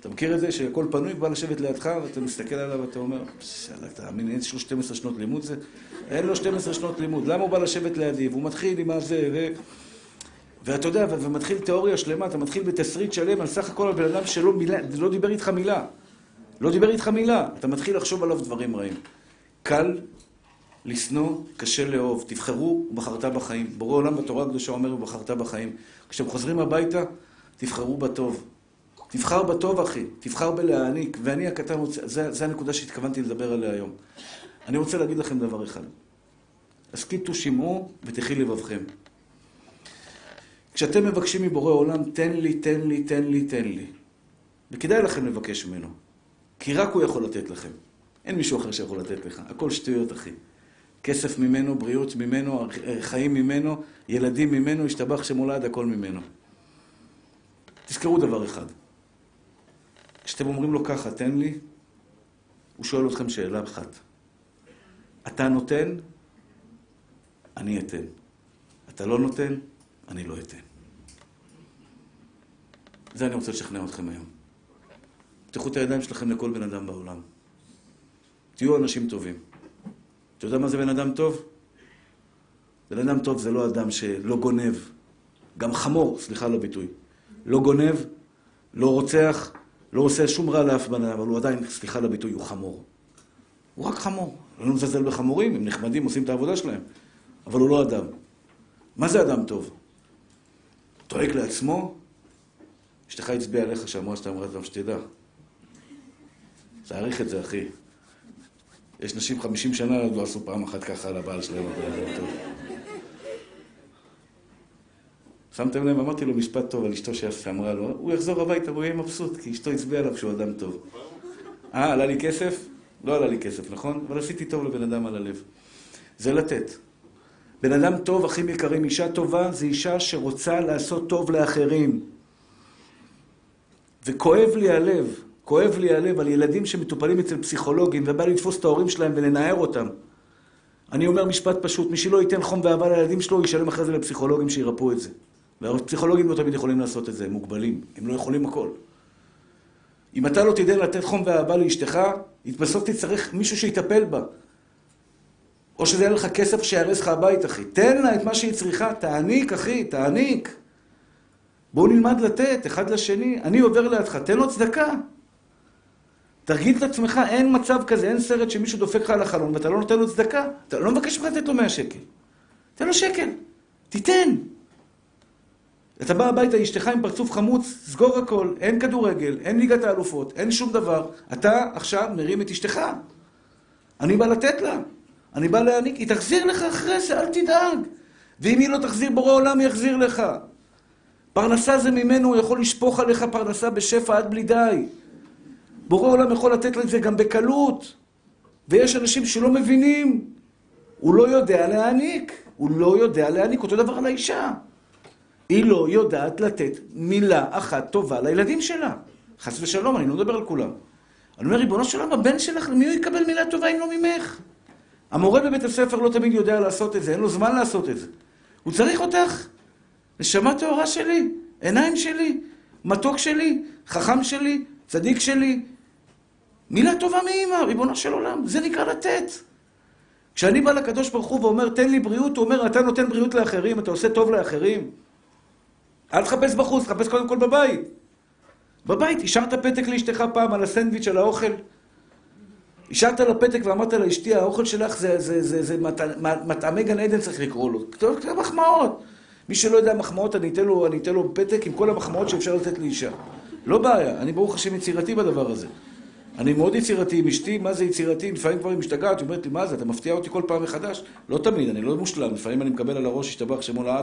אתה מכיר את זה שהכל פנוי, בא לשבת לידך, ואתה מסתכל עליו ואתה אומר, שאלה, תאמין, אין לו 12 שנות לימוד זה? אין לו 12 שנות לימוד, למה הוא בא לשבת לידי? והוא מתחיל עם הזה, ואתה יודע, ומתחיל תיאוריה שלמה, אתה מתחיל בתסריט שלם, על סך הכל הבן אדם שלא דיבר איתך מילה. אתה מתחיל לחשוב עליו דברים רעים. קל, לשנוא, קשה לאהוב. תבחרו ובחרת בחיים. בורא עולם בתורה הקדושה אומר ובחרת בחיים. כשאתם חוזרים הביתה, תבחרו בטוב. תבחר בטוב, אחי. תבחר בלהעניק. ואני הקטן רוצה... זה הנקודה שהתכוונתי לדבר עליה היום. אני רוצה להגיד לכם דבר אחד. הסכיתו שמעו ותחי לבבכם. כשאתם מבקשים מבורא עולם, תן לי. וכדאי לכם לבקש ממנו. כי רק הוא יכול לתת לכם. אין מישהו אחר שיכול לתת לך. הכל שטויות, אחי. כסף ממנו, בריאות ממנו, חיים ממנו, ילדים ממנו, השתבח שמולד, הכל ממנו. תזכרו דבר אחד. כשאתם אומרים לו ככה, תן לי, הוא שואל אתכם שאלה אחת. אתה נותן, אני אתן. אתה לא נותן, אני לא אתן. זה אני רוצה לשכנע אתכם היום. תפתחו את הידיים שלכם לכל בן אדם בעולם. תהיו אנשים טובים. אתה יודע מה זה בן אדם טוב? בן אדם טוב זה לא אדם שלא גונב, גם חמור, סליחה על הביטוי. לא גונב, לא רוצח, לא עושה שום רע לאף בן אדם, אבל הוא עדיין, סליחה על הביטוי, הוא חמור. הוא רק חמור. לא מזלזל בחמורים, הם נחמדים, עושים את העבודה שלהם. אבל הוא לא אדם. מה זה אדם טוב? תועק לעצמו, אשתך הצביע עליך שאמרה שאתה אמרת גם שתדע. תעריך את זה, אחי. יש נשים 50 שנה לא עשו פעם אחת ככה על הבעל שלהם, אבל זה לא טוב. שמתם להם, אמרתי לו משפט טוב על אשתו שאמרה לו, הוא יחזור הביתה, הוא יהיה מבסוט, כי אשתו הצביע עליו שהוא אדם טוב. עלה לי כסף? לא עלה לי כסף, נכון? אבל עשיתי טוב לבן אדם על הלב. זה לתת. בן אדם טוב, אחים יקרים, אישה טובה, זה אישה שרוצה לעשות טוב לאחרים. וכואב לי הלב, כואב לי הלב על ילדים שמטופלים אצל פסיכולוגים, ובא לתפוס את ההורים שלהם ולנער אותם. אני אומר משפט פשוט, מי שלא ייתן חום ואהבה לילדים שלו, ישלם אחרי זה לפסיכולוגים שירפאו את זה. והפסיכולוגים לא תמיד יכולים לעשות את זה, הם מוגבלים, הם לא יכולים הכל. אם אתה לא תדע לתת חום ואהבה לאשתך, בסוף תצטרך מישהו שיטפל בה. או שזה יהיה לך כסף שיערס לך הבית, אחי. תן לה את מה שהיא צריכה, תעניק, אחי, תעניק. בואו נלמד לתת, אחד לשני. אני עובר לידך, תן לו צדקה. תרגיל את עצמך, אין מצב כזה, אין סרט שמישהו דופק לך על החלון, ואתה לא נותן לו צדקה. אתה לא מבקש ממך לתת לו 100 שקל. תן לו שקל, תיתן. אתה בא הביתה, אשתך עם פרצוף חמוץ, סגור הכל, אין כדורגל, אין ליגת האלופות, אין שום דבר. אתה עכשיו מרים את אשתך. אני בא לתת לה. אני בא להעניק, היא תחזיר לך אחרי זה, אל תדאג. ואם היא לא תחזיר, בורא עולם יחזיר לך. פרנסה זה ממנו, הוא יכול לשפוך עליך פרנסה בשפע עד בלי די. בורא עולם יכול לתת לזה גם בקלות. ויש אנשים שלא מבינים. הוא לא יודע להעניק. הוא לא יודע להעניק, אותו דבר על האישה. היא לא יודעת לתת מילה אחת טובה לילדים שלה. חס ושלום, אני לא מדבר על כולם. אני אומר, ריבונו של עולם, הבן שלך, מי הוא יקבל מילה טובה אם לא ממך? המורה בבית הספר לא תמיד יודע לעשות את זה, אין לו זמן לעשות את זה. הוא צריך אותך. נשמה טהורה שלי, עיניים שלי, מתוק שלי, חכם שלי, צדיק שלי. מילה טובה מאמא, ריבונו של עולם, זה נקרא לתת. כשאני בא לקדוש ברוך הוא ואומר, תן לי בריאות, הוא אומר, אתה נותן בריאות לאחרים, אתה עושה טוב לאחרים. אל תחפש בחוץ, תחפש קודם כל בבית. בבית, השארת פתק לאשתך פעם על הסנדוויץ' על האוכל. השארת לפתק ואמרת לאשתי, האוכל שלך זה מטעמי גן עדן צריך לקרוא לו. זה מחמאות. מי שלא יודע מחמאות, אני אתן לו פתק עם כל המחמאות שאפשר לתת לאישה. לא בעיה, אני ברוך השם יצירתי בדבר הזה. אני מאוד יצירתי עם אשתי, מה זה יצירתי? לפעמים כבר היא משתגעת, היא אומרת לי, מה זה? אתה מפתיע אותי כל פעם מחדש? לא תמיד, אני לא מושלם, לפעמים אני מקבל על הראש, השתבח שמולה,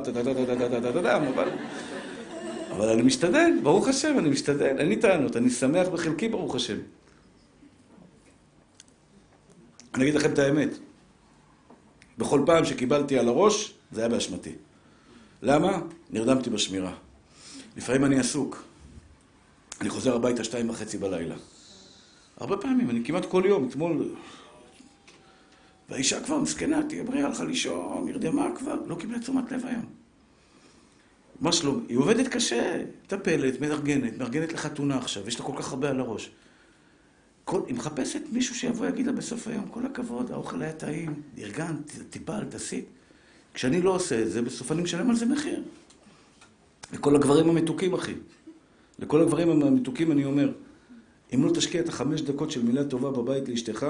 אבל אני משתדל, ברוך השם, אני משתדל, אין לי טענות, אני שמח בחלקי, ברוך השם. אני אגיד לכם את האמת, בכל פעם שקיבלתי על הראש, זה היה באשמתי. למה? נרדמתי בשמירה. לפעמים אני עסוק, אני חוזר הביתה 2:30 בלילה. הרבה פעמים, אני כמעט כל יום, אתמול... והאישה כבר מסכנה, תהיה בריאה, הלכה לישון, נרדמה כבר, לא קיבלה תשומת לב היום. מה שלום? היא עובדת קשה, מטפלת, מארגנת לחתונה עכשיו, יש לה כל כך הרבה על הראש. היא מחפשת מישהו שיבוא יגיד לה בסוף היום, כל הכבוד, האוכל היה טעים, ארגן, טיפל, תסית. כשאני לא עושה את זה, בסוף אני משלם על זה מחיר. לכל הגברים המתוקים, אחי. לכל הגברים המתוקים אני אומר, אם לא תשקיע את 5 דקות של מילה טובה בבית לאשתך,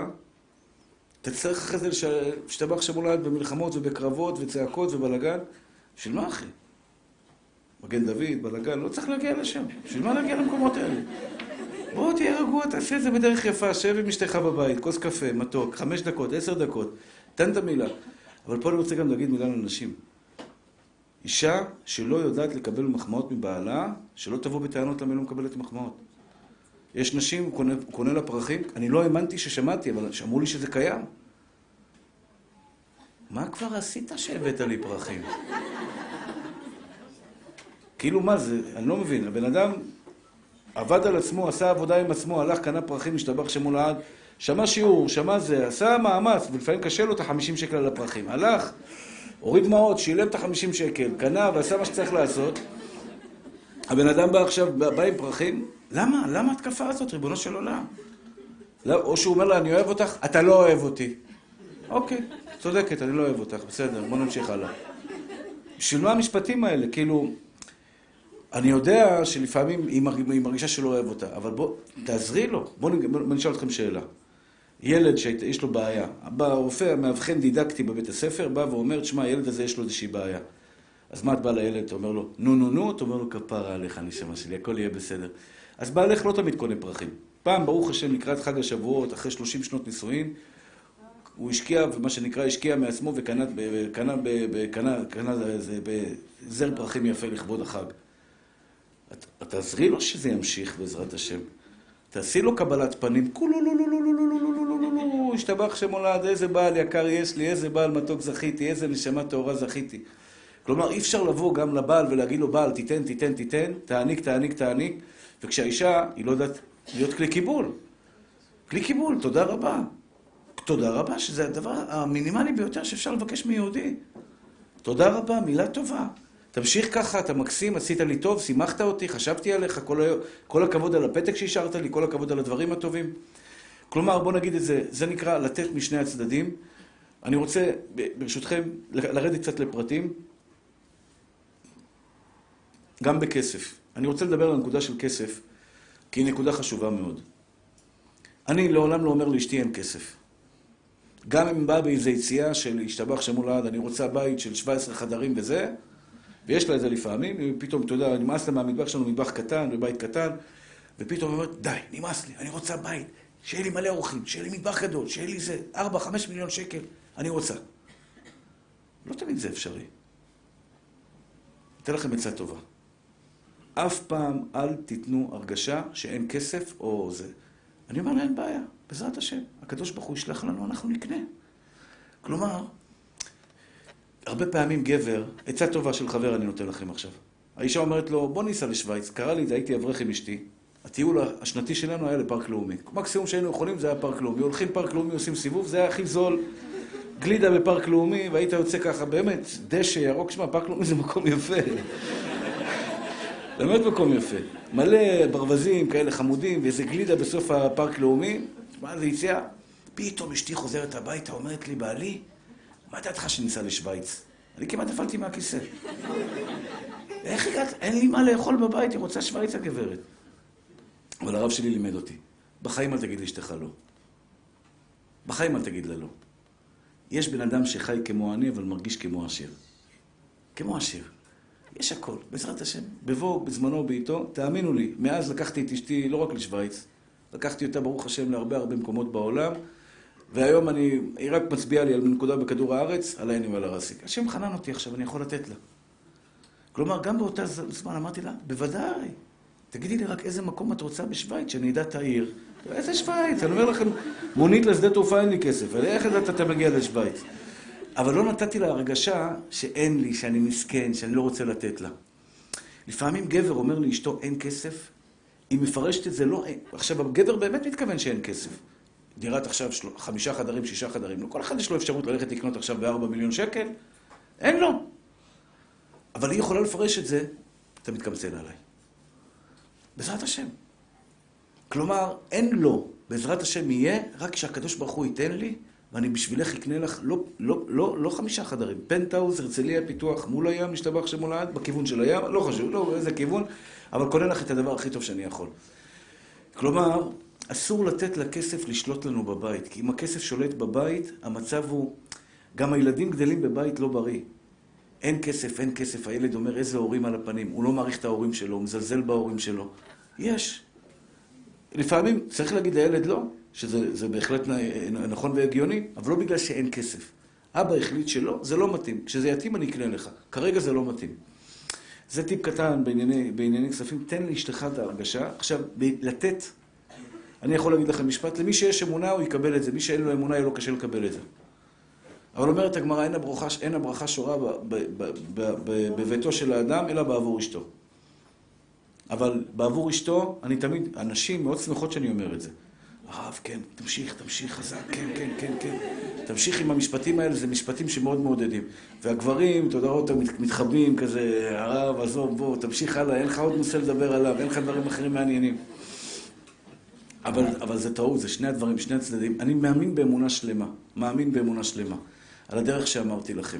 תצטרך אחרי זה להשתבח שמולד במלחמות ובקרבות וצעקות ובלגן. בשביל מה, אחי? מגן דוד, בלגן, לא צריך להגיע לשם. בשביל מה להגיע למקומות האלה? בוא תהיה רגוע, תעשה את זה בדרך יפה, שב עם אשתך בבית, כוס קפה, מתוק, 5 דקות, 10 דקות, תן את המילה. אבל פה אני רוצה גם להגיד מילה לנשים. אישה שלא יודעת לקבל מחמאות מבעלה, שלא תבוא בטענות למה לא מקבלת מחמאות. יש נשים, הוא קונה לה פרחים, אני לא האמנתי ששמעתי, אבל שאמרו לי שזה קיים. מה כבר עשית שהבאת לי פרחים? כאילו מה זה, אני לא מבין, הבן אדם... עבד על עצמו, עשה עבודה עם עצמו, הלך, קנה פרחים, השתבח שמול העד, שמע שיעור, שמע זה, עשה מאמץ, ולפעמים קשה לו את 50 שקל על הפרחים. הלך, הוריד מעות, שילם את 50 שקל, קנה ועשה מה שצריך לעשות. הבן אדם בא עכשיו, בא עם פרחים. למה? למה התקפה הזאת, ריבונו של עולם? או שהוא אומר לה, אני אוהב אותך, אתה לא אוהב אותי. אוקיי, צודקת, אני לא אוהב אותך, בסדר, בוא נמשיך הלאה. בשביל מה המשפטים האלה? כאילו, אני יודע שלפעמים היא מרגישה שלא אוהב אותה, אבל בוא, תעזרי לו. בוא נשאל אתכם שאלה. ילד שיש לו בעיה, הרופא המאבחן דידקטי בבית הספר, בא ואומר, תשמע, הילד הזה יש לו איזושהי בעיה. אז מה את בא לילד, אתה אומר לו, נו נו נו, אתה אומר לו, כפרה עליך, נשמה שלי, הכל יהיה בסדר. אז בעלך לא תמיד קונה פרחים. פעם, ברוך השם, לקראת חג השבועות, אחרי 30 שנות נישואין, הוא השקיע, ומה שנקרא, השקיע מעצמו וקנה זר פרחים יפה לכבוד החג. תעזרי לו שזה ימשיך בעזרת השם. תעשי לו קבלת פנים, כולו, לא, לא, לא, לא, לא, לא, לא, לא, לא, לא, השתבח שמולד, איזה בעל יקר יש לי, איזה בעל מתוק זכיתי, איזה נשמה טהורה זכיתי. כלומר, אי אפשר לבוא גם לבעל ולהגיד לו, בעל, תיתן, תיתן, תיתן, תעניק, תעניק, תעניק, וכשהאישה, היא לא יודעת להיות כלי קיבול. כלי קיבול, תודה רבה. תודה רבה, שזה הדבר המינימלי ביותר שאפשר לבקש מיהודי. תודה רבה, מילה טובה. תמשיך ככה, אתה מקסים, עשית לי טוב, שימחת אותי, חשבתי עליך, כל הכבוד על הפתק שהשארת לי, כל הכבוד על הדברים הטובים. כלומר, בוא נגיד את זה, זה נקרא לתת משני הצדדים. אני רוצה, ברשותכם, לרדת קצת לפרטים. גם בכסף. אני רוצה לדבר על הנקודה של כסף, כי היא נקודה חשובה מאוד. אני לעולם לא אומר לאשתי אין כסף. גם אם באה באיזו יציאה של השתבח שמול עד, אני רוצה בית של 17 חדרים וזה, ויש לה את זה לפעמים, פתאום, אתה יודע, נמאס לה מהמטבח שלנו, מטבח קטן, בבית קטן, ופתאום היא אומרת, די, נמאס לי, אני רוצה בית, שיהיה לי מלא אורחים, שיהיה לי מטבח גדול, שיהיה לי זה, 4-5 מיליון שקל, אני רוצה. לא תמיד זה אפשרי. אתן לכם עצה טובה. אף פעם אל תיתנו הרגשה שאין כסף או זה. אני אומר לה, אין בעיה, בעזרת השם. הקדוש ברוך הוא ישלח לנו, אנחנו נקנה. כלומר, הרבה פעמים גבר, עצה טובה של חבר אני נותן לכם עכשיו. האישה אומרת לו, בוא ניסע לשוויץ, קרא לי, הייתי אברך עם אשתי. הטיול השנתי שלנו היה לפארק לאומי. מקסימום שהיינו יכולים זה היה פארק לאומי. הולכים פארק לאומי, עושים סיבוב, זה היה הכי זול. גלידה בפארק לאומי, והיית יוצא ככה, באמת, דשא, ירוק, שמה, פארק לאומי זה מקום יפה. באמת מקום יפה. מלא ברווזים כאלה חמודים, ואיזה גלידה בסוף הפארק לאומי. מה זה יציאה? פתאום אשתי חוזרת הביתה, אומרת לי, בעלי, מה דעתך שניסע לשוויץ? אני כמעט נפלתי מהכיסא. איך הגעת? אין לי מה לאכול בבית, היא רוצה שוויץ הגברת. אבל הרב שלי לימד אותי. בחיים אל תגיד לאשתך לא. בחיים אל תגיד לה לא. יש בן אדם שחי כמו אני, אבל מרגיש כמו עשיר. כמו עשיר. יש הכל, בעזרת השם. בבוא, בזמנו, בעיתו, תאמינו לי, מאז לקחתי את אשתי לא רק לשוויץ, לקחתי אותה, ברוך השם, להרבה הרבה מקומות בעולם, והיום היא רק מצביעה לי על נקודה בכדור הארץ, על העיני ועל הרסיק. השם חנן אותי עכשיו, אני יכול לתת לה. כלומר, גם באותה זמן אמרתי לה, בוודאי, תגידי לי רק איזה מקום את רוצה בשוויץ, שאני אדע את העיר. איזה שוויץ? אני אומר לכם, מונית לשדה תעופה אין לי כסף, איך לדעת אתה מגיע לשוויץ? אבל לא נתתי לה הרגשה שאין לי, שאני מסכן, שאני לא רוצה לתת לה. לפעמים גבר אומר לאשתו אין כסף, היא מפרשת את זה לא אין. עכשיו, הגבר באמת מתכוון שאין כסף. דירת עכשיו 5 חדרים, 6 חדרים, לא כל אחד יש לו אפשרות ללכת לקנות עכשיו ב4 מיליון שקל, אין לו. אבל היא יכולה לפרש את זה, אתה מתקמצן עליי. בעזרת השם. כלומר, אין לו, בעזרת השם יהיה, רק כשהקדוש ברוך הוא ייתן לי, ואני בשבילך אקנה לך, לא 5 חדרים, פנטהאוז, הרצליה, פיתוח, מול הים, השתבח שמול העד, בכיוון של הים, לא חשוב, לא איזה כיוון, אבל קונה לך את הדבר הכי טוב שאני יכול. כלומר, אסור לתת לכסף לשלוט לנו בבית, כי אם הכסף שולט בבית, המצב הוא, גם הילדים גדלים בבית לא בריא. אין כסף, אין כסף, הילד אומר איזה הורים על הפנים, הוא לא מעריך את ההורים שלו, הוא מזלזל בהורים שלו. יש. לפעמים צריך להגיד לילד לא. שזה בהחלט נכון והגיוני, אבל לא בגלל שאין כסף. אבא החליט שלא, זה לא מתאים. כשזה יתאים אני אקנה לך. כרגע זה לא מתאים. זה טיפ קטן בענייני כספים. תן לאשתך את ההרגשה. עכשיו, לתת, אני יכול להגיד לכם משפט, למי שיש אמונה הוא יקבל את זה. מי שאין לו אמונה יהיה לו קשה לקבל את זה. אבל אומרת הגמרא, אין הברכה שורה בביתו של האדם, אלא בעבור אשתו. אבל בעבור אשתו, אני תמיד, אנשים מאוד שמחות שאני אומר את זה. הרב, כן, תמשיך, תמשיך חזק, כן, כן, כן, כן. תמשיך עם המשפטים האלה, זה משפטים שמאוד מעודדים. והגברים, אתה יודע, אותם מתחבאים כזה, הרב, עזוב, בוא, תמשיך הלאה, אין לך עוד נושא לדבר עליו, אין לך דברים אחרים מעניינים. אבל זה טעות, זה שני הדברים, שני הצדדים. אני מאמין באמונה שלמה, על הדרך שאמרתי לכם.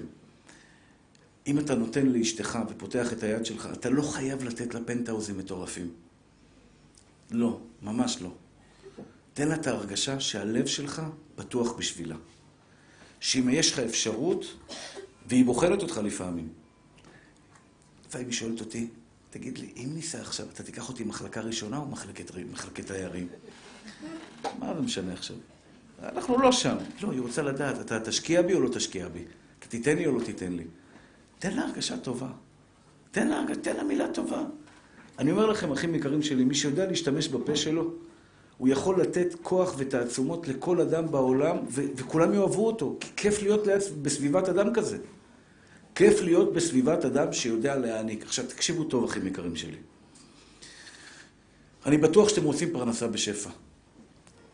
אם אתה נותן לאשתך ופותח את היד שלך, אתה לא חייב לתת לה פנטהאוזים מטורפים. לא, ממש לא. תן לה את ההרגשה שהלב שלך פתוח בשבילה. שאם יש לך אפשרות, והיא בוחרת אותך לפעמים. לפעמים היא שואלת אותי, תגיד לי, אם ניסה עכשיו, אתה תיקח אותי מחלקה ראשונה או מחלקת תיירים? מה זה משנה עכשיו? אנחנו לא שם. לא, היא רוצה לדעת, אתה תשקיע בי או לא תשקיע בי? אתה תיתן לי או לא תיתן לי? תן לה הרגשה טובה. תן לה מילה טובה. אני אומר לכם, אחים יקרים שלי, מי שיודע להשתמש בפה שלו, הוא יכול לתת כוח ותעצומות לכל אדם בעולם, וכולם יאהבו אותו. כי כיף להיות בסביבת אדם כזה. כיף להיות בסביבת אדם שיודע להעניק. עכשיו, תקשיבו טוב, אחים יקרים שלי. אני בטוח שאתם רוצים פרנסה בשפע.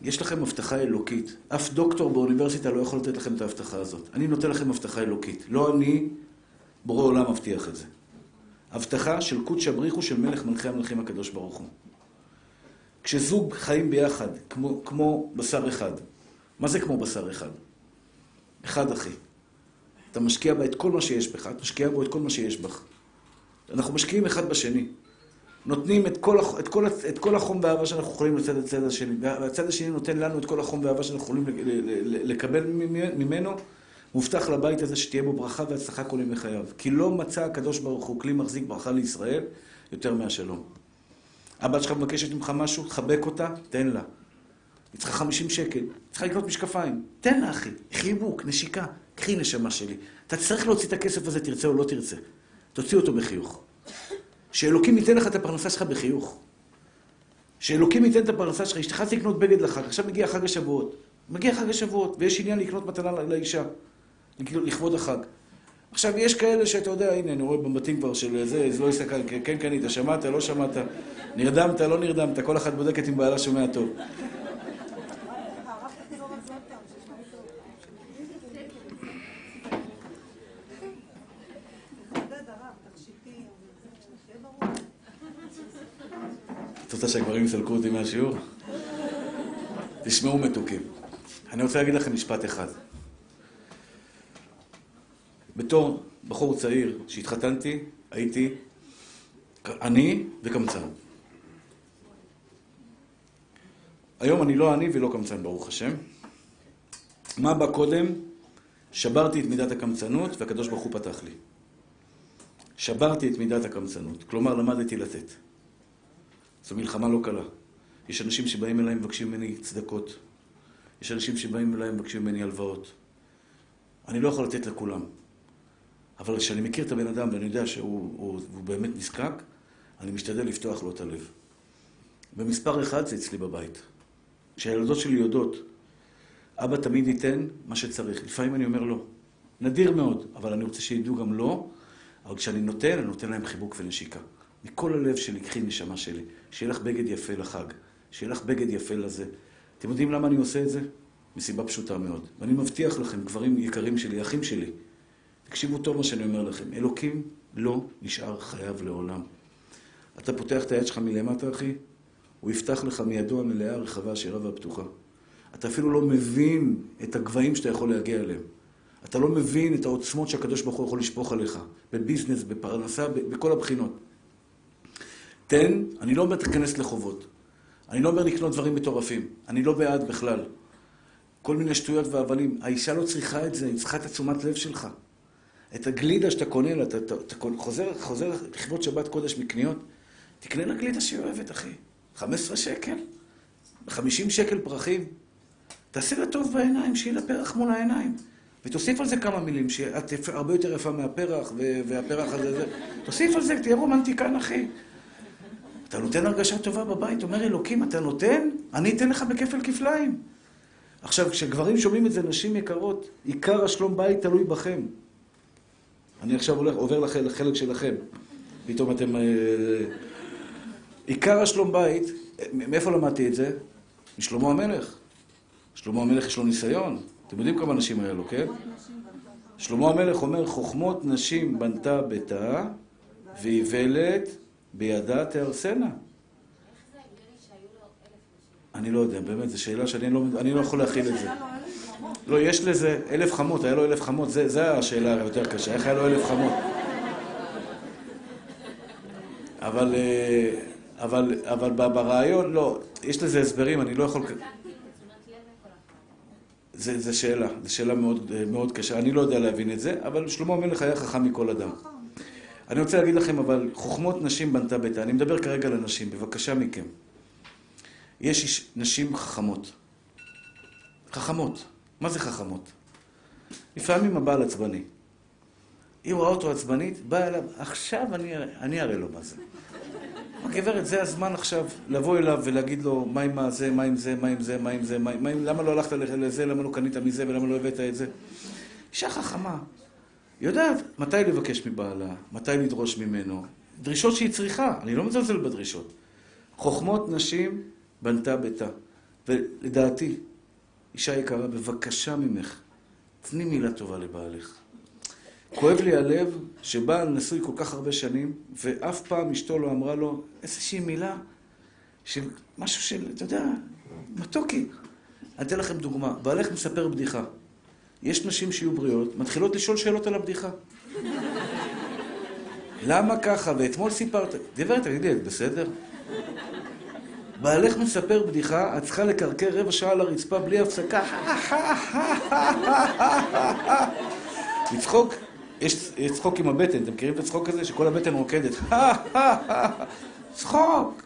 יש לכם הבטחה אלוקית. אף דוקטור באוניברסיטה לא יכול לתת לכם את ההבטחה הזאת. אני נותן לכם הבטחה אלוקית. לא אני, בורא עולם מבטיח את זה. הבטחה של קודש הבריחו של מלך מלכי המלכים הקדוש ברוך הוא. כשזוג חיים ביחד, כמו בשר אחד. מה זה כמו בשר אחד? אחד אחי. אתה משקיע בה את כל מה שיש בך, אתה משקיע בו את כל מה שיש בך. אנחנו משקיעים אחד בשני. נותנים את כל החום והאהבה שאנחנו יכולים לצד הצד השני. והצד השני נותן לנו את כל החום והאהבה שאנחנו יכולים לקבל ממנו. מובטח לבית הזה שתהיה בו ברכה והצלחה כל ימי חייו. כי לא מצא הקדוש ברוך הוא כלי מחזיק ברכה לישראל יותר מהשלום. הבת שלך מבקשת ממך משהו, חבק אותה, תן לה. היא צריכה 50 שקל, צריכה לקנות משקפיים. תן לה, אחי. חיבוק, נשיקה. קחי נשמה שלי. אתה צריך להוציא את הכסף הזה, תרצה או לא תרצה. תוציא אותו בחיוך. שאלוקים ייתן לך את הפרנסה שלך בחיוך. שאלוקים ייתן את הפרנסה שלך. אשתך תקנות בגד לחג. עכשיו מגיע חג השבועות. ויש עניין לקנות מתנה לאישה. לכבוד החג. עכשיו, יש כאלה שאתה יודע, הנה, אני רואה במבטים כבר של זה, לא יסתכל, כן קנית, שמעת, לא שמעת, נרדמת, לא נרדמת, כל אחת בודקת עם בעלה שומע טוב. את רוצה שהגברים יסלקו אותי מהשיעור? תשמעו מתוקים. אני רוצה להגיד לכם משפט אחד. בתור בחור צעיר שהתחתנתי, הייתי עני וקמצן. היום אני לא עני ולא קמצן, ברוך השם. מה בא קודם? שברתי את מידת הקמצנות והקדוש ברוך הוא פתח לי. שברתי את מידת הקמצנות, כלומר למדתי לתת. זו מלחמה לא קלה. יש אנשים שבאים אליי מבקשים ממני צדקות. יש אנשים שבאים אליי מבקשים ממני הלוואות. אני לא יכול לתת לכולם. אבל כשאני מכיר את הבן אדם ואני יודע שהוא באמת נזקק, אני משתדל לפתוח לו את הלב. במספר אחד זה אצלי בבית. כשהילדות שלי יודעות, אבא תמיד ייתן מה שצריך. לפעמים אני אומר לא. נדיר מאוד, אבל אני רוצה שידעו גם לא. אבל כשאני נותן, אני נותן להם חיבוק ונשיקה. מכל הלב שלי, קחי נשמה שלי. שיהיה לך בגד יפה לחג. שיהיה לך בגד יפה לזה. אתם יודעים למה אני עושה את זה? מסיבה פשוטה מאוד. ואני מבטיח לכם, גברים יקרים שלי, אחים שלי, תקשיבו טוב מה שאני אומר לכם. אלוקים לא נשאר חייב לעולם. אתה פותח את היד שלך מלמטה, אחי, הוא יפתח לך מידו המלאה, הרחבה, השירה והפתוחה. אתה אפילו לא מבין את הגבהים שאתה יכול להגיע אליהם. אתה לא מבין את העוצמות שהקדוש ברוך הוא יכול לשפוך עליך. בביזנס, בפרנסה, בכל הבחינות. תן, אני לא אומר תכנס לחובות. אני לא אומר לקנות דברים מטורפים. אני לא בעד בכלל. כל מיני שטויות והבלים. האישה לא צריכה את זה, היא צריכה את תשומת לב שלך. את הגלידה שאתה קונה לה, אתה חוזר לכבוד שבת קודש מקניות, תקנה לה גלידה שהיא אוהבת, אחי. 15 שקל, 50 שקל פרחים. תעשה לה טוב בעיניים, שיהיה לה פרח מול העיניים. ותוסיף על זה כמה מילים, שאת הרבה יותר יפה מהפרח, והפרח הזה. תוסיף על זה, תהיה רומנטיקן, אחי. אתה נותן הרגשה טובה בבית, אומר אלוקים, אתה נותן? אני אתן לך בכפל כפליים. עכשיו, כשגברים שומעים את זה, נשים יקרות, עיקר השלום בית תלוי בכם. אני עכשיו עובר לחלק שלכם. פתאום אתם... עיקר השלום בית, מאיפה למדתי את זה? משלמה המלך. שלמה המלך יש לו ניסיון. אתם יודעים כמה נשים היה לו, כן? שלמה המלך אומר, חוכמות נשים בנתה ביתה, ואיוולת בידה תהרסנה. איך זה הגיוני שהיו לו 1,000 נשים? אני לא יודע, באמת, זו שאלה שאני לא יכול להכיל את זה. לא, יש לזה 1,000 חמות, היה לו 1,000 חמות, זו השאלה היותר קשה, איך היה לו 1,000 חמות? אבל ברעיון, לא, יש לזה הסברים, אני לא יכול... זו שאלה, זו שאלה מאוד קשה, אני לא יודע להבין את זה, אבל שלמה המלך היה חכם מכל אדם. אני רוצה להגיד לכם, אבל חוכמות נשים בנתה ביתה, אני מדבר כרגע לנשים, בבקשה מכם. יש נשים חכמות. חכמות. מה זה חכמות? לפעמים הבעל עצבני. היא רואה אותו עצבנית, באה אליו, עכשיו אני אראה לו מה זה. הגברת, זה הזמן עכשיו לבוא אליו ולהגיד לו מה עם זה, מה עם זה, מה עם זה, מה עם זה, למה לא הלכת לזה, למה לא קנית מזה ולמה לא הבאת את זה. אישה חכמה. יודעת מתי לבקש מבעלה, מתי לדרוש ממנו. דרישות שהיא צריכה, אני לא מזלזל בדרישות. חוכמות נשים בנתה ביתה. ולדעתי, אישה יקרה, בבקשה ממך, תני מילה טובה לבעלך. כואב לי הלב שבעל נשוי כל כך הרבה שנים, ואף פעם אשתו לא אמרה לו איזושהי מילה של משהו של, אתה יודע, מתוקי. אני אתן לכם דוגמה, בעלך מספר בדיחה. יש נשים שיהיו בריאות, מתחילות לשאול שאלות על הבדיחה. למה ככה? ואתמול סיפרת... גברת, תגיד לי, את בסדר? בעלך מספר בדיחה, את צריכה לקרקר רבע שעה על הרצפה בלי הפסקה. לצחוק, יש צחוק עם הבטן, אתם מכירים את הצחוק הזה? שכל הבטן רוקדת. צחוק!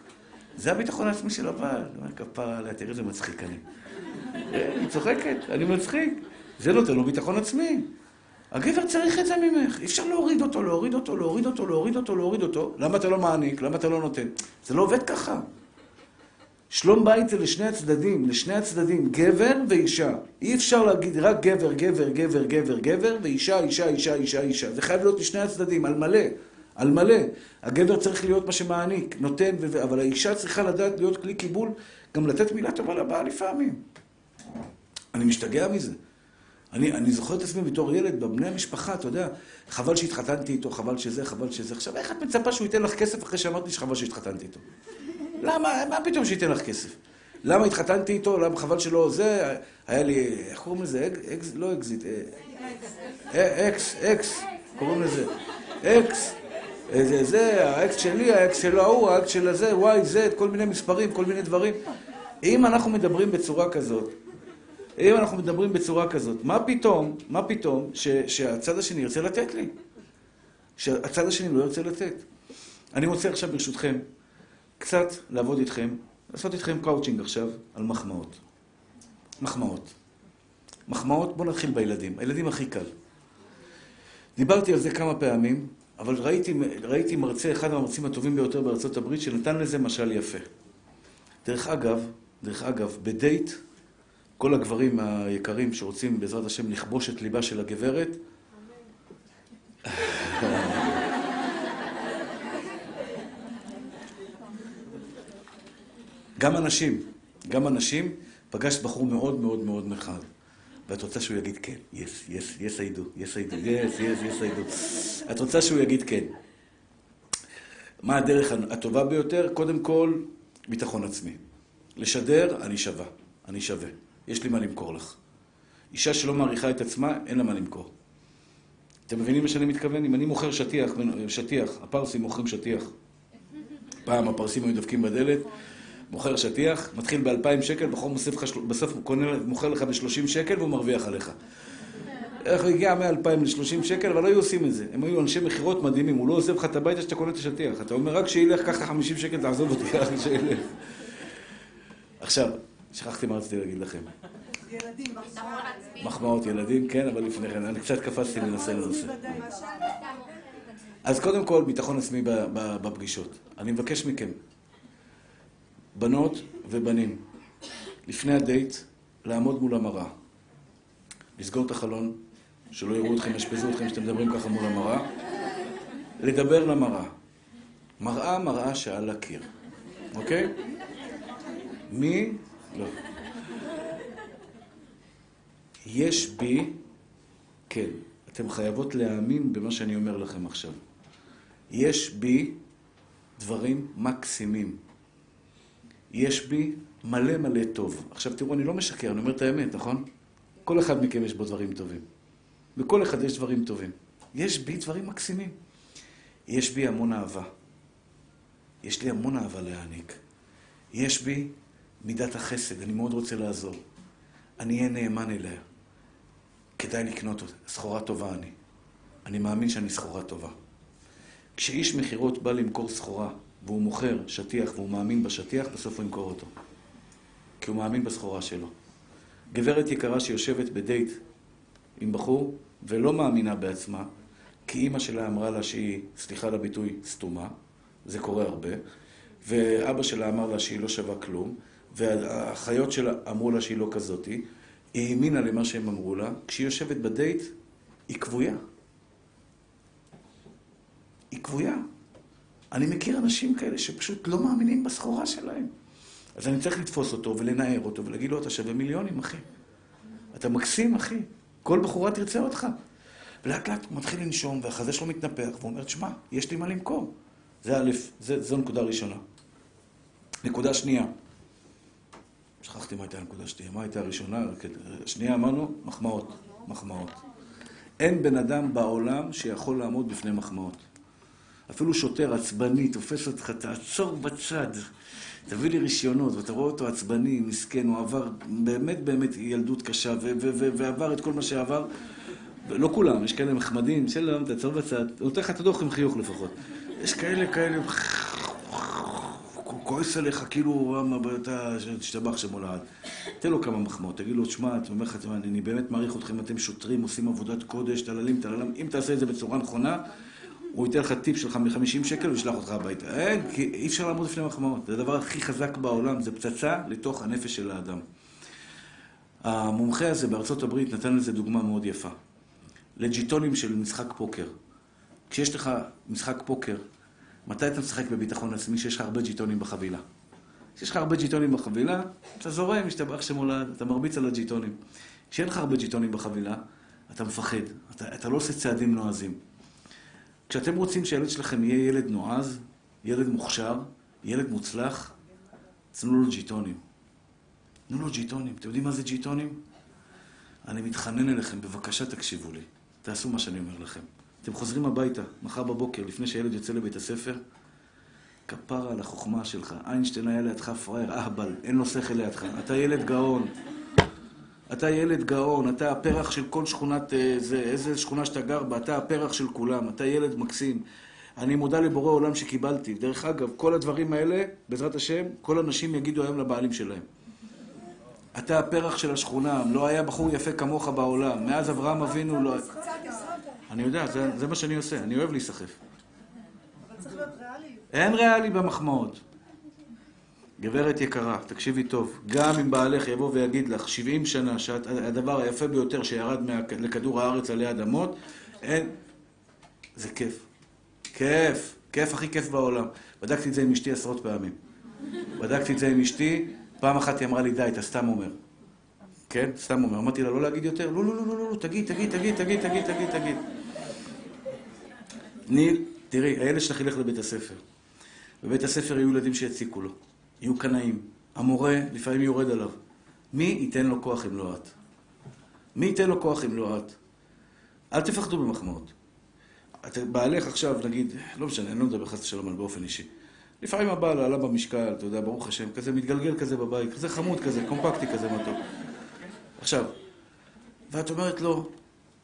זה הביטחון העצמי של הבעל. כפרה עליה, תראי, זה מצחיק אני. היא צוחקת, אני מצחיק. זה נותן לו ביטחון עצמי. הגבר צריך את זה ממך. אי אפשר להוריד אותו, להוריד אותו, להוריד אותו, להוריד אותו, להוריד אותו. למה אתה לא מעניק? למה אתה לא נותן? זה לא עובד ככה. שלום בית זה לשני הצדדים, גבר ואישה. אי אפשר להגיד רק גבר, גבר, גבר, גבר, גבר, ואישה, אישה, אישה, אישה, אישה. זה חייב להיות לשני הצדדים, על מלא, על מלא. הגבר צריך להיות מה שמעניק, נותן, אבל האישה צריכה לדעת להיות כלי קיבול, גם לתת מילה טובה לבעל לפעמים. אני משתגע מזה. אני זוכר את עצמי בתור ילד, בבני המשפחה, אתה יודע, חבל שהתחתנתי איתו, חבל שזה, חבל שזה. עכשיו, איך את מצפה שהוא ייתן לך כסף אחרי שאמרתי שחבל שהתחתנתי איתו? למה? מה פתאום שייתן לך כסף? למה התחתנתי איתו? למה חבל שלא זה? היה לי... איך קוראים לזה? אקס? לא אקזיט. אקס, אקס. קוראים לזה. אקס. זה, האקס שלי, האקס שלו ההוא, האקס של הזה, וואי, זה, כל מיני מספרים, כל מיני דברים. אם אנחנו מדברים בצורה כזאת, מה פתאום, שהצד השני ירצה לתת לי? שהצד השני לא ירצה לתת. אני רוצה עכשיו ברשותכם, קצת לעבוד איתכם, לעשות איתכם קאוצ'ינג עכשיו על מחמאות. בואו נתחיל בילדים. הילדים הכי קל. דיברתי על זה כמה פעמים, אבל ראיתי מרצה, אחד המרצים הטובים ביותר בארצות הברית, שנתן לזה משל יפה. דרך אגב, בדייט, כל הגברים היקרים שרוצים בעזרת השם לכבוש את ליבה של הגברת, גם אנשים, פגשת בחור מאוד מאוד מאוד נחמד. ואת רוצה שהוא יגיד כן. Yes, I do. את רוצה שהוא יגיד כן. מה הדרך הטובה ביותר? קודם כל, ביטחון עצמי. לשדר, אני שווה. יש לי מה למכור לך. אישה שלא מעריכה את עצמה, אין לה מה למכור. אתם מבינים מה שאני מתכוון? אם אני מוכר שטיח, הפרסים מוכרים שטיח. פעם הפרסים היו דופקים בדלת, מוכר שטיח, מתחיל ב$2,000, בסוף מוכר לך ב$30 והוא מרוויח עליך. איך הגיע מ$2,000 ל$30, אבל לא היו עושים את זה. הם היו אנשי מחירות מדהימים, הוא לא עוזב לך את הביתה שאתה קונה את השטיח. אתה אומר, רק שילך, ככה $50, תעזוב אותי, רק שילך. עכשיו, שכחתי מה רציתי להגיד לכם. ילדים, מחמאות ילדים, כן, אבל לפני כן, אני קצת קפצתי לנושא. אז קודם כל, ביטחון עצמי בפגישות. אני מבקש מכם, בנות ובנים, לפני הדייט, לעמוד מול המראה. לסגור את החלון, שלא יראו אתכם, ישפזו אתכם שאתם מדברים ככה מול המראה. לדבר למראה. מראה שעל הקיר. אוקיי? מי? לא. יש בי, כן. אתם חייבות להאמין במה שאני אומר לכם עכשיו. יש בי דברים מקסימים. יש בי מלא מלא טוב. עכשיו תראו, אני לא משקר, אני אומר את האמת, נכון? כל אחד מכם יש בו דברים טובים. בכל אחד יש דברים טובים. יש בי דברים מקסימים. יש בי המון אהבה. יש לי המון אהבה להעניק. יש בי מידת החסד, אני מאוד רוצה לעזור. אני אהיה נאמן אליה. כדאי לקנות אותה. סחורה טובה אני. אני מאמין שאני סחורה טובה. כשאיש מחירות בא למכור סחורה, והוא מוכר שטיח, והוא מאמין בשטיח, בסוף הוא ימכור אותו. כי הוא מאמין בסחורה שלו. גברת יקרה שיושבת בדייט עם בחור, ולא מאמינה בעצמה, כי אימא שלה אמרה לה שהיא, סליחה לביטוי, סתומה, זה קורה הרבה, ואבא שלה אמר לה שהיא לא שווה כלום, והאחיות שלה אמרו לה שהיא לא כזאתי, היא האמינה למה שהם אמרו לה, כשהיא יושבת בדייט, היא כבויה. היא כבויה. אני מכיר אנשים כאלה שפשוט לא מאמינים בסחורה שלהם. אז אני צריך לתפוס אותו ולנער אותו ולהגיד לו, אתה שווה מיליונים, אחי. אתה מקסים, אחי. כל בחורה תרצה אותך. ולאט לאט הוא מתחיל לנשום והחזה שלו מתנפח, והוא אומר, תשמע, יש לי מה למכור. זה א', זו נקודה ראשונה. נקודה שנייה. שכחתי מה הייתה הנקודה שנייה. מה הייתה הראשונה? השנייה אמרנו, מחמאות. מחמאות. אין בן אדם בעולם שיכול לעמוד בפני מחמאות. אפילו שוטר עצבני תופס אותך, תעצור בצד, תביא לי רישיונות, ואתה רואה אותו עצבני, מסכן, הוא עבר באמת באמת ילדות קשה, ועבר את כל מה שעבר, לא כולם, יש כאלה מחמדים, שלום, תעצור בצד, נותן לך את הדוח עם חיוך לפחות. יש כאלה, כועס עליך, כאילו אתה תשתבח שמולד. תן לו כמה מחמאות, תגיד לו, שמע, אתה אומר לך, אני באמת מעריך אתכם, אתם שוטרים, עושים עבודת קודש, תללים, אם תעשה את זה בצורה נכונה, הוא ייתן לך טיפ שלך מ-50 שקל וישלח אותך הביתה. אין, כי אי אפשר לעמוד לפני מחמאות. זה הדבר הכי חזק בעולם, זה פצצה לתוך הנפש של האדם. המומחה הזה בארצות הברית נתן לזה דוגמה מאוד יפה. לג'יטונים של משחק פוקר. כשיש לך משחק פוקר, מתי אתה משחק בביטחון עצמי שיש לך הרבה ג'יטונים בחבילה? כשיש לך הרבה ג'יטונים בחבילה, אתה זורם, משתבח שמולד, אתה מרביץ על הג'יטונים. כשאין לך הרבה ג'יטונים בחבילה, אתה מפחד. אתה לא עושה צעדים נועזים. כשאתם רוצים שהילד שלכם יהיה ילד נועז, ילד מוכשר, ילד מוצלח, תנו לו ג'יטונים. תנו לו ג'יטונים. אתם יודעים מה זה ג'יטונים? אני מתחנן אליכם, בבקשה תקשיבו לי. תעשו מה שאני אומר לכם. אתם חוזרים הביתה, מחר בבוקר, לפני שהילד יוצא לבית הספר, כפרה על החוכמה שלך. איינשטיין היה לידך פראייר, אהבל, אין לו שכל לידך. אתה ילד גאון. אתה ילד גאון, אתה הפרח של כל שכונת, איזה שכונה שאתה גר בה, אתה הפרח של כולם, אתה ילד מקסים. אני מודה לבורא עולם שקיבלתי. דרך אגב, כל הדברים האלה, בעזרת השם, כל אנשים יגידו היום לבעלים שלהם. אתה הפרח של השכונה, לא היה בחור יפה כמוך בעולם. מאז אברהם אבינו לא... אני יודע, זה מה שאני עושה, אני אוהב להיסחף. אבל צריך להיות ריאלי. אין ריאלי במחמאות. גברת יקרה, תקשיבי טוב, גם אם בעלך יבוא ויגיד לך 70 שנה שאת הדבר היפה ביותר שירד לכדור הארץ עלי אדמות, אין... זה כיף. כיף. כיף הכי כיף בעולם. בדקתי את זה עם אשתי עשרות פעמים. בדקתי את זה עם אשתי, פעם אחת היא אמרה לי, די, אתה סתם אומר. כן? סתם אומר. אמרתי לה, לא להגיד יותר? לא, לא, לא, לא, לא, תגיד. ניל, תראי, הילד שלך ילך לבית הספר. בבית הספר יהיו ילדים שיציקו לו. יהיו קנאים. המורה לפעמים יורד עליו. מי ייתן לו כוח אם לא את? מי ייתן לו כוח אם לא את? אל תפחדו במחמאות. בעלך עכשיו, נגיד, לא משנה, אני לא מדבר חס ושלום על באופן אישי. לפעמים הבעל עלה במשקל, אתה יודע, ברוך השם, כזה מתגלגל כזה בבית, כזה חמוד כזה, קומפקטי כזה מתוק. עכשיו, ואת אומרת לו,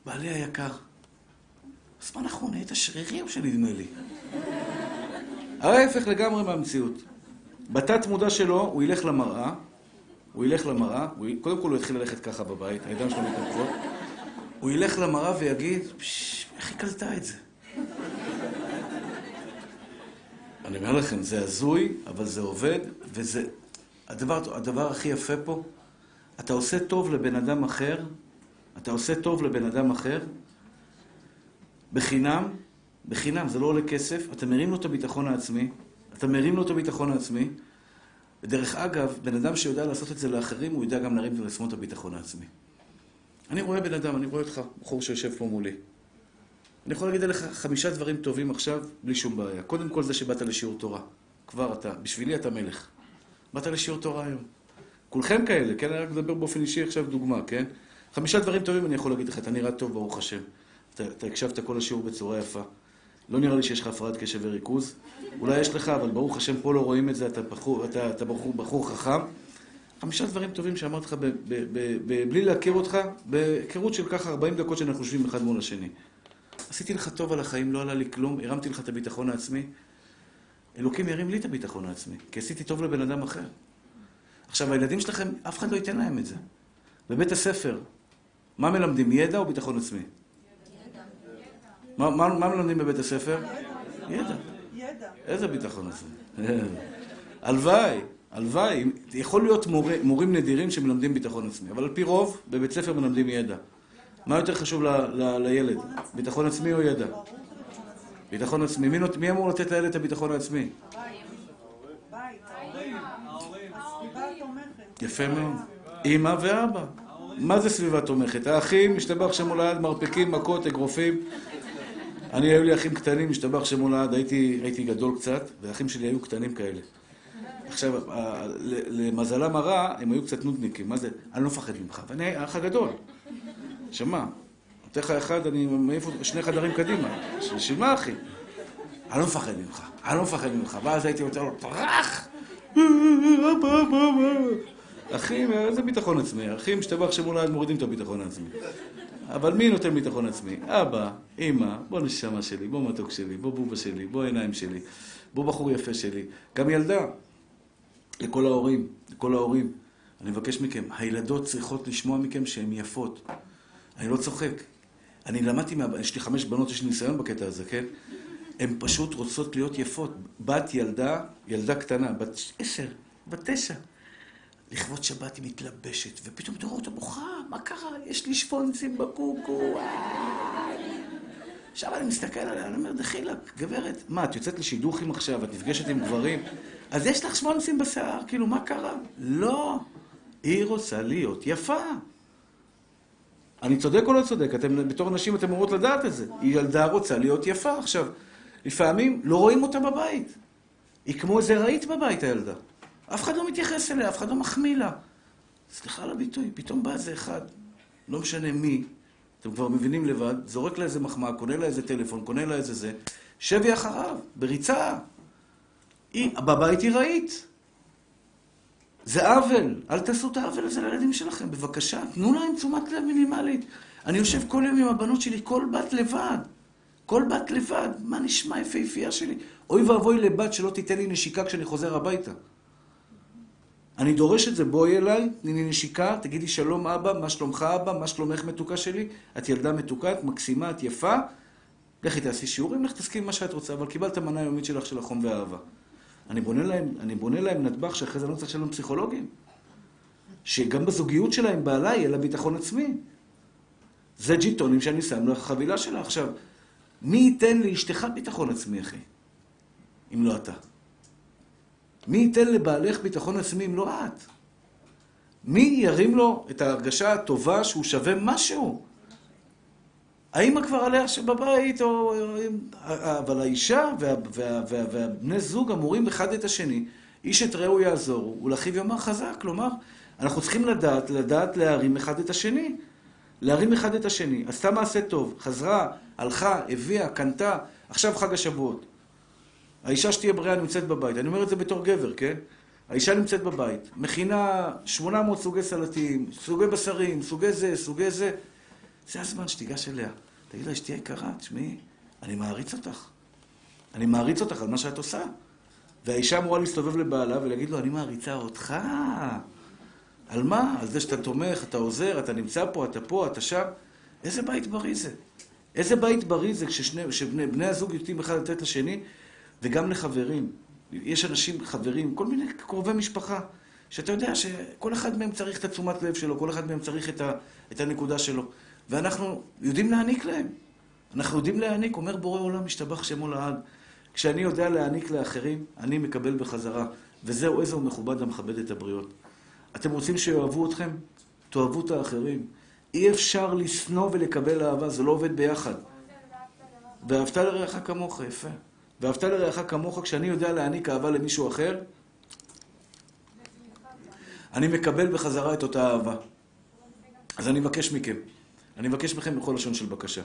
בעלי היקר, אז מה נכון, היית השרירים שנדמה לי. ההפך לגמרי מהמציאות. בתת מודע שלו, הוא ילך למראה, קודם כל הוא התחיל ללכת ככה בבית, הידיים שלו מתנפחות, הוא ילך למראה ויגיד, איך היא קלטה את זה? אני אומר לכם, זה הזוי, אבל זה עובד, וזה... הדבר הכי יפה פה, אתה עושה טוב לבן אדם אחר, בחינם, זה לא עולה כסף, אתה מרים לו את הביטחון העצמי, ודרך אגב, בן אדם שיודע לעשות את זה לאחרים, הוא ידע גם להרים ולשמור את הביטחון העצמי. אני רואה בן אדם, אני רואה אותך, בחור שיושב פה מולי. אני יכול להגיד עליך 5 דברים טובים עכשיו, בלי שום בעיה. קודם כל זה שבאת לשיעור תורה. כבר אתה, בשבילי אתה מלך. באת לשיעור תורה היום. כולכם כאלה, כן? אני רק מדבר באופן אישי עכשיו דוגמה, כן? 5 דברים טובים אני יכול להגיד לך, אתה נראה טוב, ברוך השם. אתה הקשבת כל השיעור בצורה יפה. לא נראה לי שיש לך הפרעת קשב וריכוז. אולי יש לך, אבל ברוך השם פה לא רואים את זה, אתה בחור חכם. 5 דברים טובים שאמרת לך, בלי להכיר אותך, בהיכרות של ככה 40 דקות שאנחנו חושבים אחד מול השני. עשיתי לך טוב על החיים, לא עלה לי כלום, הרמתי לך את הביטחון העצמי. אלוקים ירים לי את הביטחון העצמי, כי עשיתי טוב לבן אדם אחר. עכשיו, הילדים שלכם, אף אחד לא ייתן להם את זה. בבית הספר, מה מלמדים, ידע או ביטחון עצמי? ידע. מה מלמדים בבית הספר? ידע. איזה ביטחון עצמי? הלוואי. הלוואי, יכול להיות מורים נדירים שמלמדים ביטחון עצמי, אבל על פי רוב, בבית ספר מלמדים ידע. מה יותר חשוב לילד? ביטחון עצמי או ידע? ביטחון עצמי. מי אמור לתת לילד את הביטחון העצמי? יפה מאוד. אמא ואבא. מה זה סביבה תומכת? האחים, משתבח שמולד, מרפקים, מכות, אגרופים. אני, היו לי אחים קטנים, משתבח שמולד, הייתי גדול קצת, והאחים שלי היו קטנים כאלה. עכשיו, למזלם הרע, הם היו קצת נודניקים. מה זה? אני לא מפחד ממך, ואני האח הגדול. שמה? נותן לך אחד, אני מעיף 2 חדרים קדימה. שמה, אחי? אני לא מפחד ממך, אני לא מפחד ממך. ואז הייתי יותר לו, פרח! אחי, זה ביטחון עצמי. אחי, משתבח שמולד, מורידים את הביטחון העצמי. אבל מי נותן ביטחון עצמי? אבא, אמא, בוא נשמה שלי, בוא מתוק שלי, בוא בובה שלי, בוא עיניים שלי, בוא בחור יפה שלי. גם ילדה. לכל ההורים, אני מבקש מכם, הילדות צריכות לשמוע מכם שהן יפות. אני לא צוחק. אני למדתי, יש לי 5 בנות, יש לי ניסיון בקטע הזה, כן? הן פשוט רוצות להיות יפות. בת ילדה קטנה, בת 10, בת 9. לכבוד שבת היא מתלבשת, ופתאום תראו אותה בוכה, מה קרה? יש לי שפונצים בקוקו. עכשיו אני מסתכל עליה, אני אומר, דחילה, גברת, מה, את יוצאת לשידוכים עכשיו, את נפגשת עם גברים, אז יש לך 8 נשים בשיער, כאילו, מה קרה? לא, היא רוצה להיות יפה. אני צודק או לא צודק? אתם, בתור נשים, אתם אמורות לדעת את זה. היא ילדה רוצה להיות יפה. עכשיו, לפעמים לא רואים אותה בבית. היא כמו איזה ראית בבית, הילדה. אף אחד לא מתייחס אליה, אף אחד לא מחמיא לה. סליחה על הביטוי, פתאום בא איזה אחד, לא משנה מי, אתם כבר מבינים לבד, זורק לה איזה מחמאה, קונה לה איזה טלפון, קונה לה איזה זה, שבי אחריו, בריצה. בבית היא ראית. זה עוול. אל תעשו את העוול הזה לילדים שלכם, בבקשה. תנו להם תשומת לב מינימלית. אני יושב כל יום עם הבנות שלי, כל בת לבד. מה נשמע יפהפייה שלי? אוי ואבוי לבת שלא תיתן לי נשיקה כשאני חוזר הביתה. אני דורש את זה, בואי אליי, תני לי נשיקה, תגידי שלום אבא, מה שלומך אבא, מה שלומך מתוקה שלי, את ילדה מתוקה, את מקסימה, את יפה, לכי תעשי שיעורים, לך תסכים מה שאת רוצה, אבל קיבלת מנה יומית שלך של החום והאהבה. אני בונה להם נדבך שאחרי זה לא צריך שלום פסיכולוגים, שגם בזוגיות שלהם בעלה יהיה לה ביטחון עצמי. זה ג'יטונים שאני שם לך חבילה שלה. עכשיו, מי ייתן לאשתך ביטחון עצמי, אחי, אם לא אתה? מי ייתן לבעלך ביטחון עצמי אם לא את? מי ירים לו את ההרגשה הטובה שהוא שווה משהו? האמא כבר עליה שבבית, אבל האישה והבני זוג אמורים אחד את השני, איש את רעהו יעזור, ולאחיו יאמר חזק, כלומר, אנחנו צריכים לדעת להרים אחד את השני, עשתה מעשה טוב, חזרה, הלכה, הביאה, קנתה, עכשיו חג השבועות. האישה שתהיה בריאה נמצאת בבית, אני אומר את זה בתור גבר, כן? האישה נמצאת בבית, מכינה 800 סוגי סלטים, סוגי בשרים, סוגי זה, זה הזמן שתיגש אליה. תגיד לה, אשתי יקרה, תשמעי, אני מעריץ אותך על מה שאת עושה. והאישה אמורה להסתובב לבעלה ולהגיד לו, אני מעריצה אותך. על מה? על זה שאתה תומך, אתה עוזר, אתה נמצא פה, אתה שם. איזה בית בריא זה כשבני הזוג יוטים אחד לתת לשני, וגם לחברים. יש אנשים, חברים, כל מיני קרובי משפחה, שאתה יודע שכל אחד מהם צריך את התשומת לב שלו, כל אחד מהם צריך את הנקודה שלו. ואנחנו יודעים להעניק להם. אנחנו יודעים להעניק, אומר בורא עולם, משתבח שמו לעד. כשאני יודע להעניק לאחרים, אני מקבל בחזרה. וזהו, איזה הוא מכובד המכבד את הבריות. אתם רוצים שיאהבו אתכם? תאהבו את האחרים. אי אפשר לשנוא ולקבל אהבה, זה לא עובד ביחד. ואהבת לרעך כמוך, יפה. ואהבת לרעך כמוך, כשאני יודע להעניק אהבה למישהו אחר, אני מקבל בחזרה את אותה אהבה. אז אני מבקש מכם. אני מבקש מכם בכל לשון של בקשה.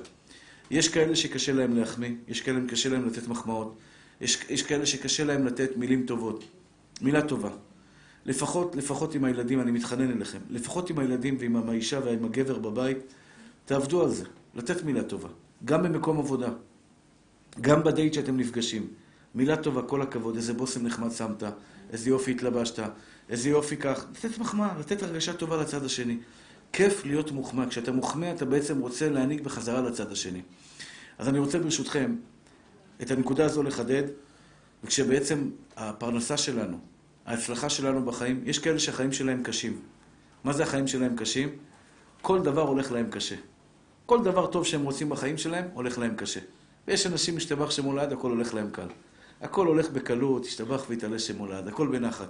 יש כאלה שקשה להם להחמיא, יש כאלה שקשה להם לתת מחמאות, יש כאלה שקשה להם לתת מילים טובות. מילה טובה. לפחות עם הילדים, אני מתחנן אליכם, לפחות עם הילדים ועם האישה ועם הגבר בבית, תעבדו על זה, לתת מילה טובה. גם במקום עבודה, גם בדייט שאתם נפגשים. מילה טובה, כל הכבוד, איזה בושם נחמד שמת, איזה יופי התלבשת, איזה יופי כך. לתת מחמאה, לתת הרגשה טובה לצד השני. כיף להיות מוחמא. כשאתה מוחמא, אתה בעצם רוצה להעניק בחזרה לצד השני. אז אני רוצה ברשותכם את הנקודה הזו לחדד, וכשבעצם הפרנסה שלנו, ההצלחה שלנו בחיים, יש כאלה שהחיים שלהם קשים. מה זה החיים שלהם קשים? כל דבר הולך להם קשה. כל דבר טוב שהם רוצים בחיים שלהם, הולך להם קשה. ויש אנשים משתבח שמולד, הכל הולך להם קל. הכל הולך בקלות, השתבח והתעלה שמולד, הכל בנחת.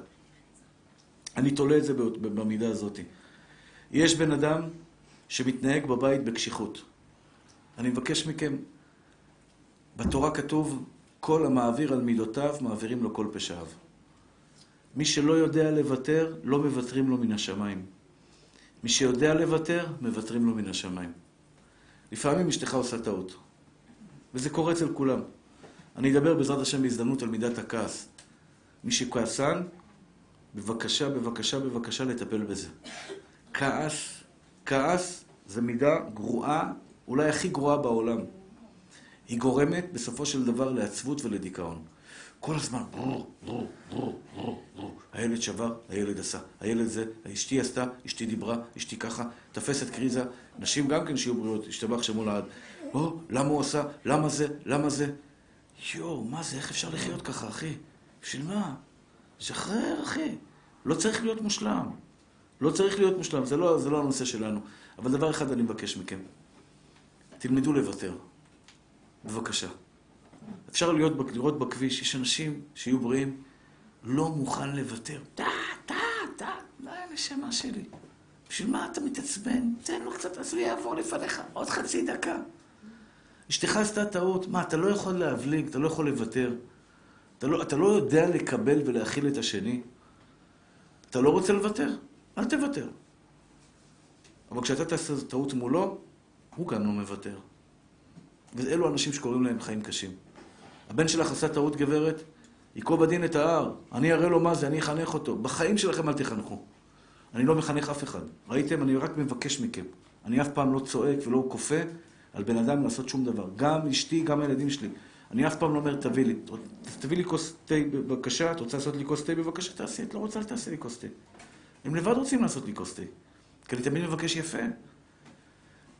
אני תולה את זה במידה הזאת. יש בן אדם שמתנהג בבית בקשיחות. אני מבקש מכם, בתורה כתוב, כל המעביר על מידותיו, מעבירים לו כל פשעיו. מי שלא יודע לוותר, לא מבטרים לו מן השמיים. מי שיודע לוותר, מבטרים לו מן השמיים. לפעמים אשתך עושה טעות. וזה קורה אצל כולם. אני אדבר בעזרת השם בהזדמנות על מידת הכעס. מי שכעסן, בבקשה, בבקשה, בבקשה לטפל בזה. כעס זה מידה גרועה, אולי הכי גרועה בעולם. היא גורמת בסופו של דבר לעצבות ולדיכאון. כל הזמן, הילד שבר, הילד עשה, הילד זה, אשתי עשתה, אשתי דיברה, אשתי ככה, תפסת קריזה, נשים גם כן שיהיו בריאות, השתבח שמול העד. למה הוא עשה, למה זה, למה זה? יואו, מה זה, איך אפשר לחיות ככה, אחי? בשביל מה? שחרר, אחי. לא צריך להיות מושלם. לא צריך להיות מושלם, זה לא הנושא שלנו. אבל דבר אחד אני מבקש מכם. תלמדו לוותר. בבקשה. אפשר לראות בכביש, יש אנשים שיהיו בריאים, לא מוכן לוותר. די, נשמה שלי. בשביל מה אתה מתעצבן? תן לו קצת, אז הוא יעבור לפניך. עוד חצי דקה. אשתך עשתה טעות. מה, אתה לא יכול להבליג, אתה לא יכול לוותר. אתה לא יודע לקבל ולהכיל את השני. אתה לא רוצה לוותר? אל תוותר. אבל כשאתה תעשה טעות מולו, הוא גם לא מוותר. ואלו אנשים שקוראים להם חיים קשים. הבן שלך עשה טעות, גברת, יקוב הדין את ההר, אני אראה לו מה זה, אני אחנך אותו. בחיים שלכם אל תחנכו. אני לא מחנך אף אחד. ראיתם? אני רק מבקש מכם. אני אף פעם לא צועק ולא כופה על בן אדם לעשות שום דבר. גם אשתי, גם הילדים שלי. אני אף פעם לא אומר, תביא לי כוס תה בבקשה, את רוצה לעשות לי כוס תה בבקשה, תעשי, את לא רוצה לתעשי לי כוס תה. הם לבד רוצים לעשות לי כוס תה. כי אני תמיד מבקש יפה.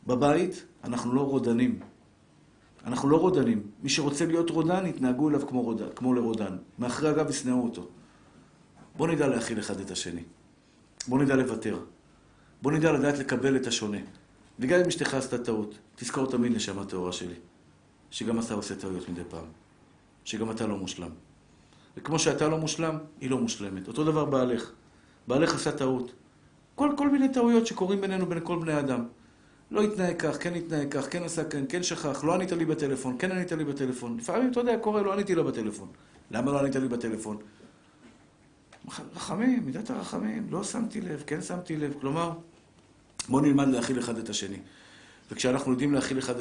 בבית אנחנו לא רודנים. אנחנו לא רודנים. מי שרוצה להיות רודן, יתנהגו אליו כמו לרודן. מאחרי הגב ישנאו אותו. בוא נדע להכיל אחד את השני. בוא נדע לוותר. בוא נדע לדעת לקבל את השונה. וגם אם אשתך עשתה טעות, תזכור תמיד נשמה טהורה שלי. שגם אתה עושה טעויות מדי פעם. שגם אתה לא מושלם. וכמו שאתה לא מושלם, היא לא מושלמת. אותו דבר בעלך. בעלך עשה טעות. כל מיני טעויות שקורים בינינו, בין כל בני האדם. לא יתנהג כך, כן יתנהג כך, כן עשה כן, כן שכח, לא ענית לי בטלפון, כן ענית לי בטלפון. לפעמים אתה יודע, קורה, לא עניתי לה בטלפון. למה לא ענית לי בטלפון? רחמים, מידת הרחמים, לא שמתי לב, כן שמתי לב. כלומר, בוא נלמד להכיל אחד את השני. וכשאנחנו יודעים להכיל אחד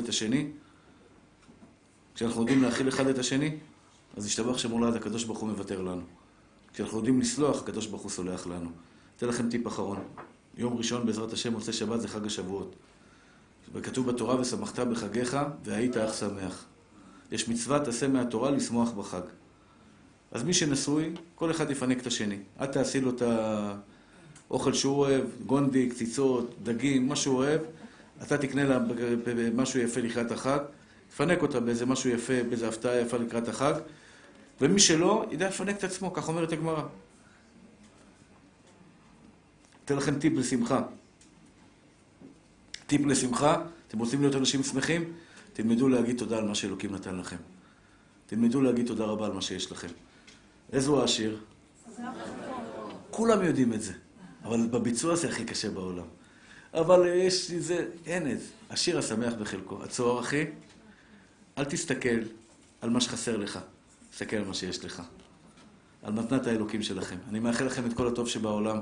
את השני, אז ישתבח שמולד, הקדוש ברוך הוא מוותר לנו. כשאנחנו יודעים לסלוח, הקדוש ברוך הוא סולח לנו. אתן לכם טיפ אחרון. יום ראשון, בעזרת השם, מוצאי שבת, זה חג השבועות. וכתוב בתורה, ושמחת בחגיך, והיית אך שמח. יש מצווה, תעשה מהתורה, לשמוח בחג. אז מי שנשוי, כל אחד יפנק את השני. את תעשי לו את האוכל שהוא אוהב, גונדי, קציצות, דגים, מה שהוא אוהב. אתה תקנה לה משהו יפה לקראת החג. תפנק אותה באיזה משהו יפה, באיזה הפתעה יפה לקראת החג. ומי שלא, ידע לפנק את עצמו, כך אומרת הגמרא. אתן לכם טיפ לשמחה. טיפ לשמחה, אתם רוצים להיות אנשים שמחים? תלמדו להגיד תודה על מה שאלוקים נתן לכם. תלמדו להגיד תודה רבה על מה שיש לכם. איזו העשיר? כולם יודעים את זה. אבל בביצוע זה הכי קשה בעולם. אבל יש איזה, אין את זה. השיר השמח בחלקו. הצוהר, אחי, אל תסתכל על מה שחסר לך. תסתכל על מה שיש לך. על מתנת האלוקים שלכם. אני מאחל לכם את כל הטוב שבעולם.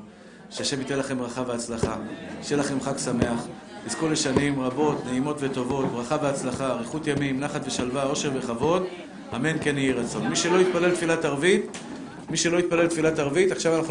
שהשם ייתן לכם ברכה והצלחה, שיהיה לכם חג שמח, תזכו לשנים רבות, נעימות וטובות, ברכה והצלחה, אריכות ימים, נחת ושלווה, עושר וכבוד, אמן כן יהי רצון. מי שלא יתפלל תפילת ערבית, עכשיו אנחנו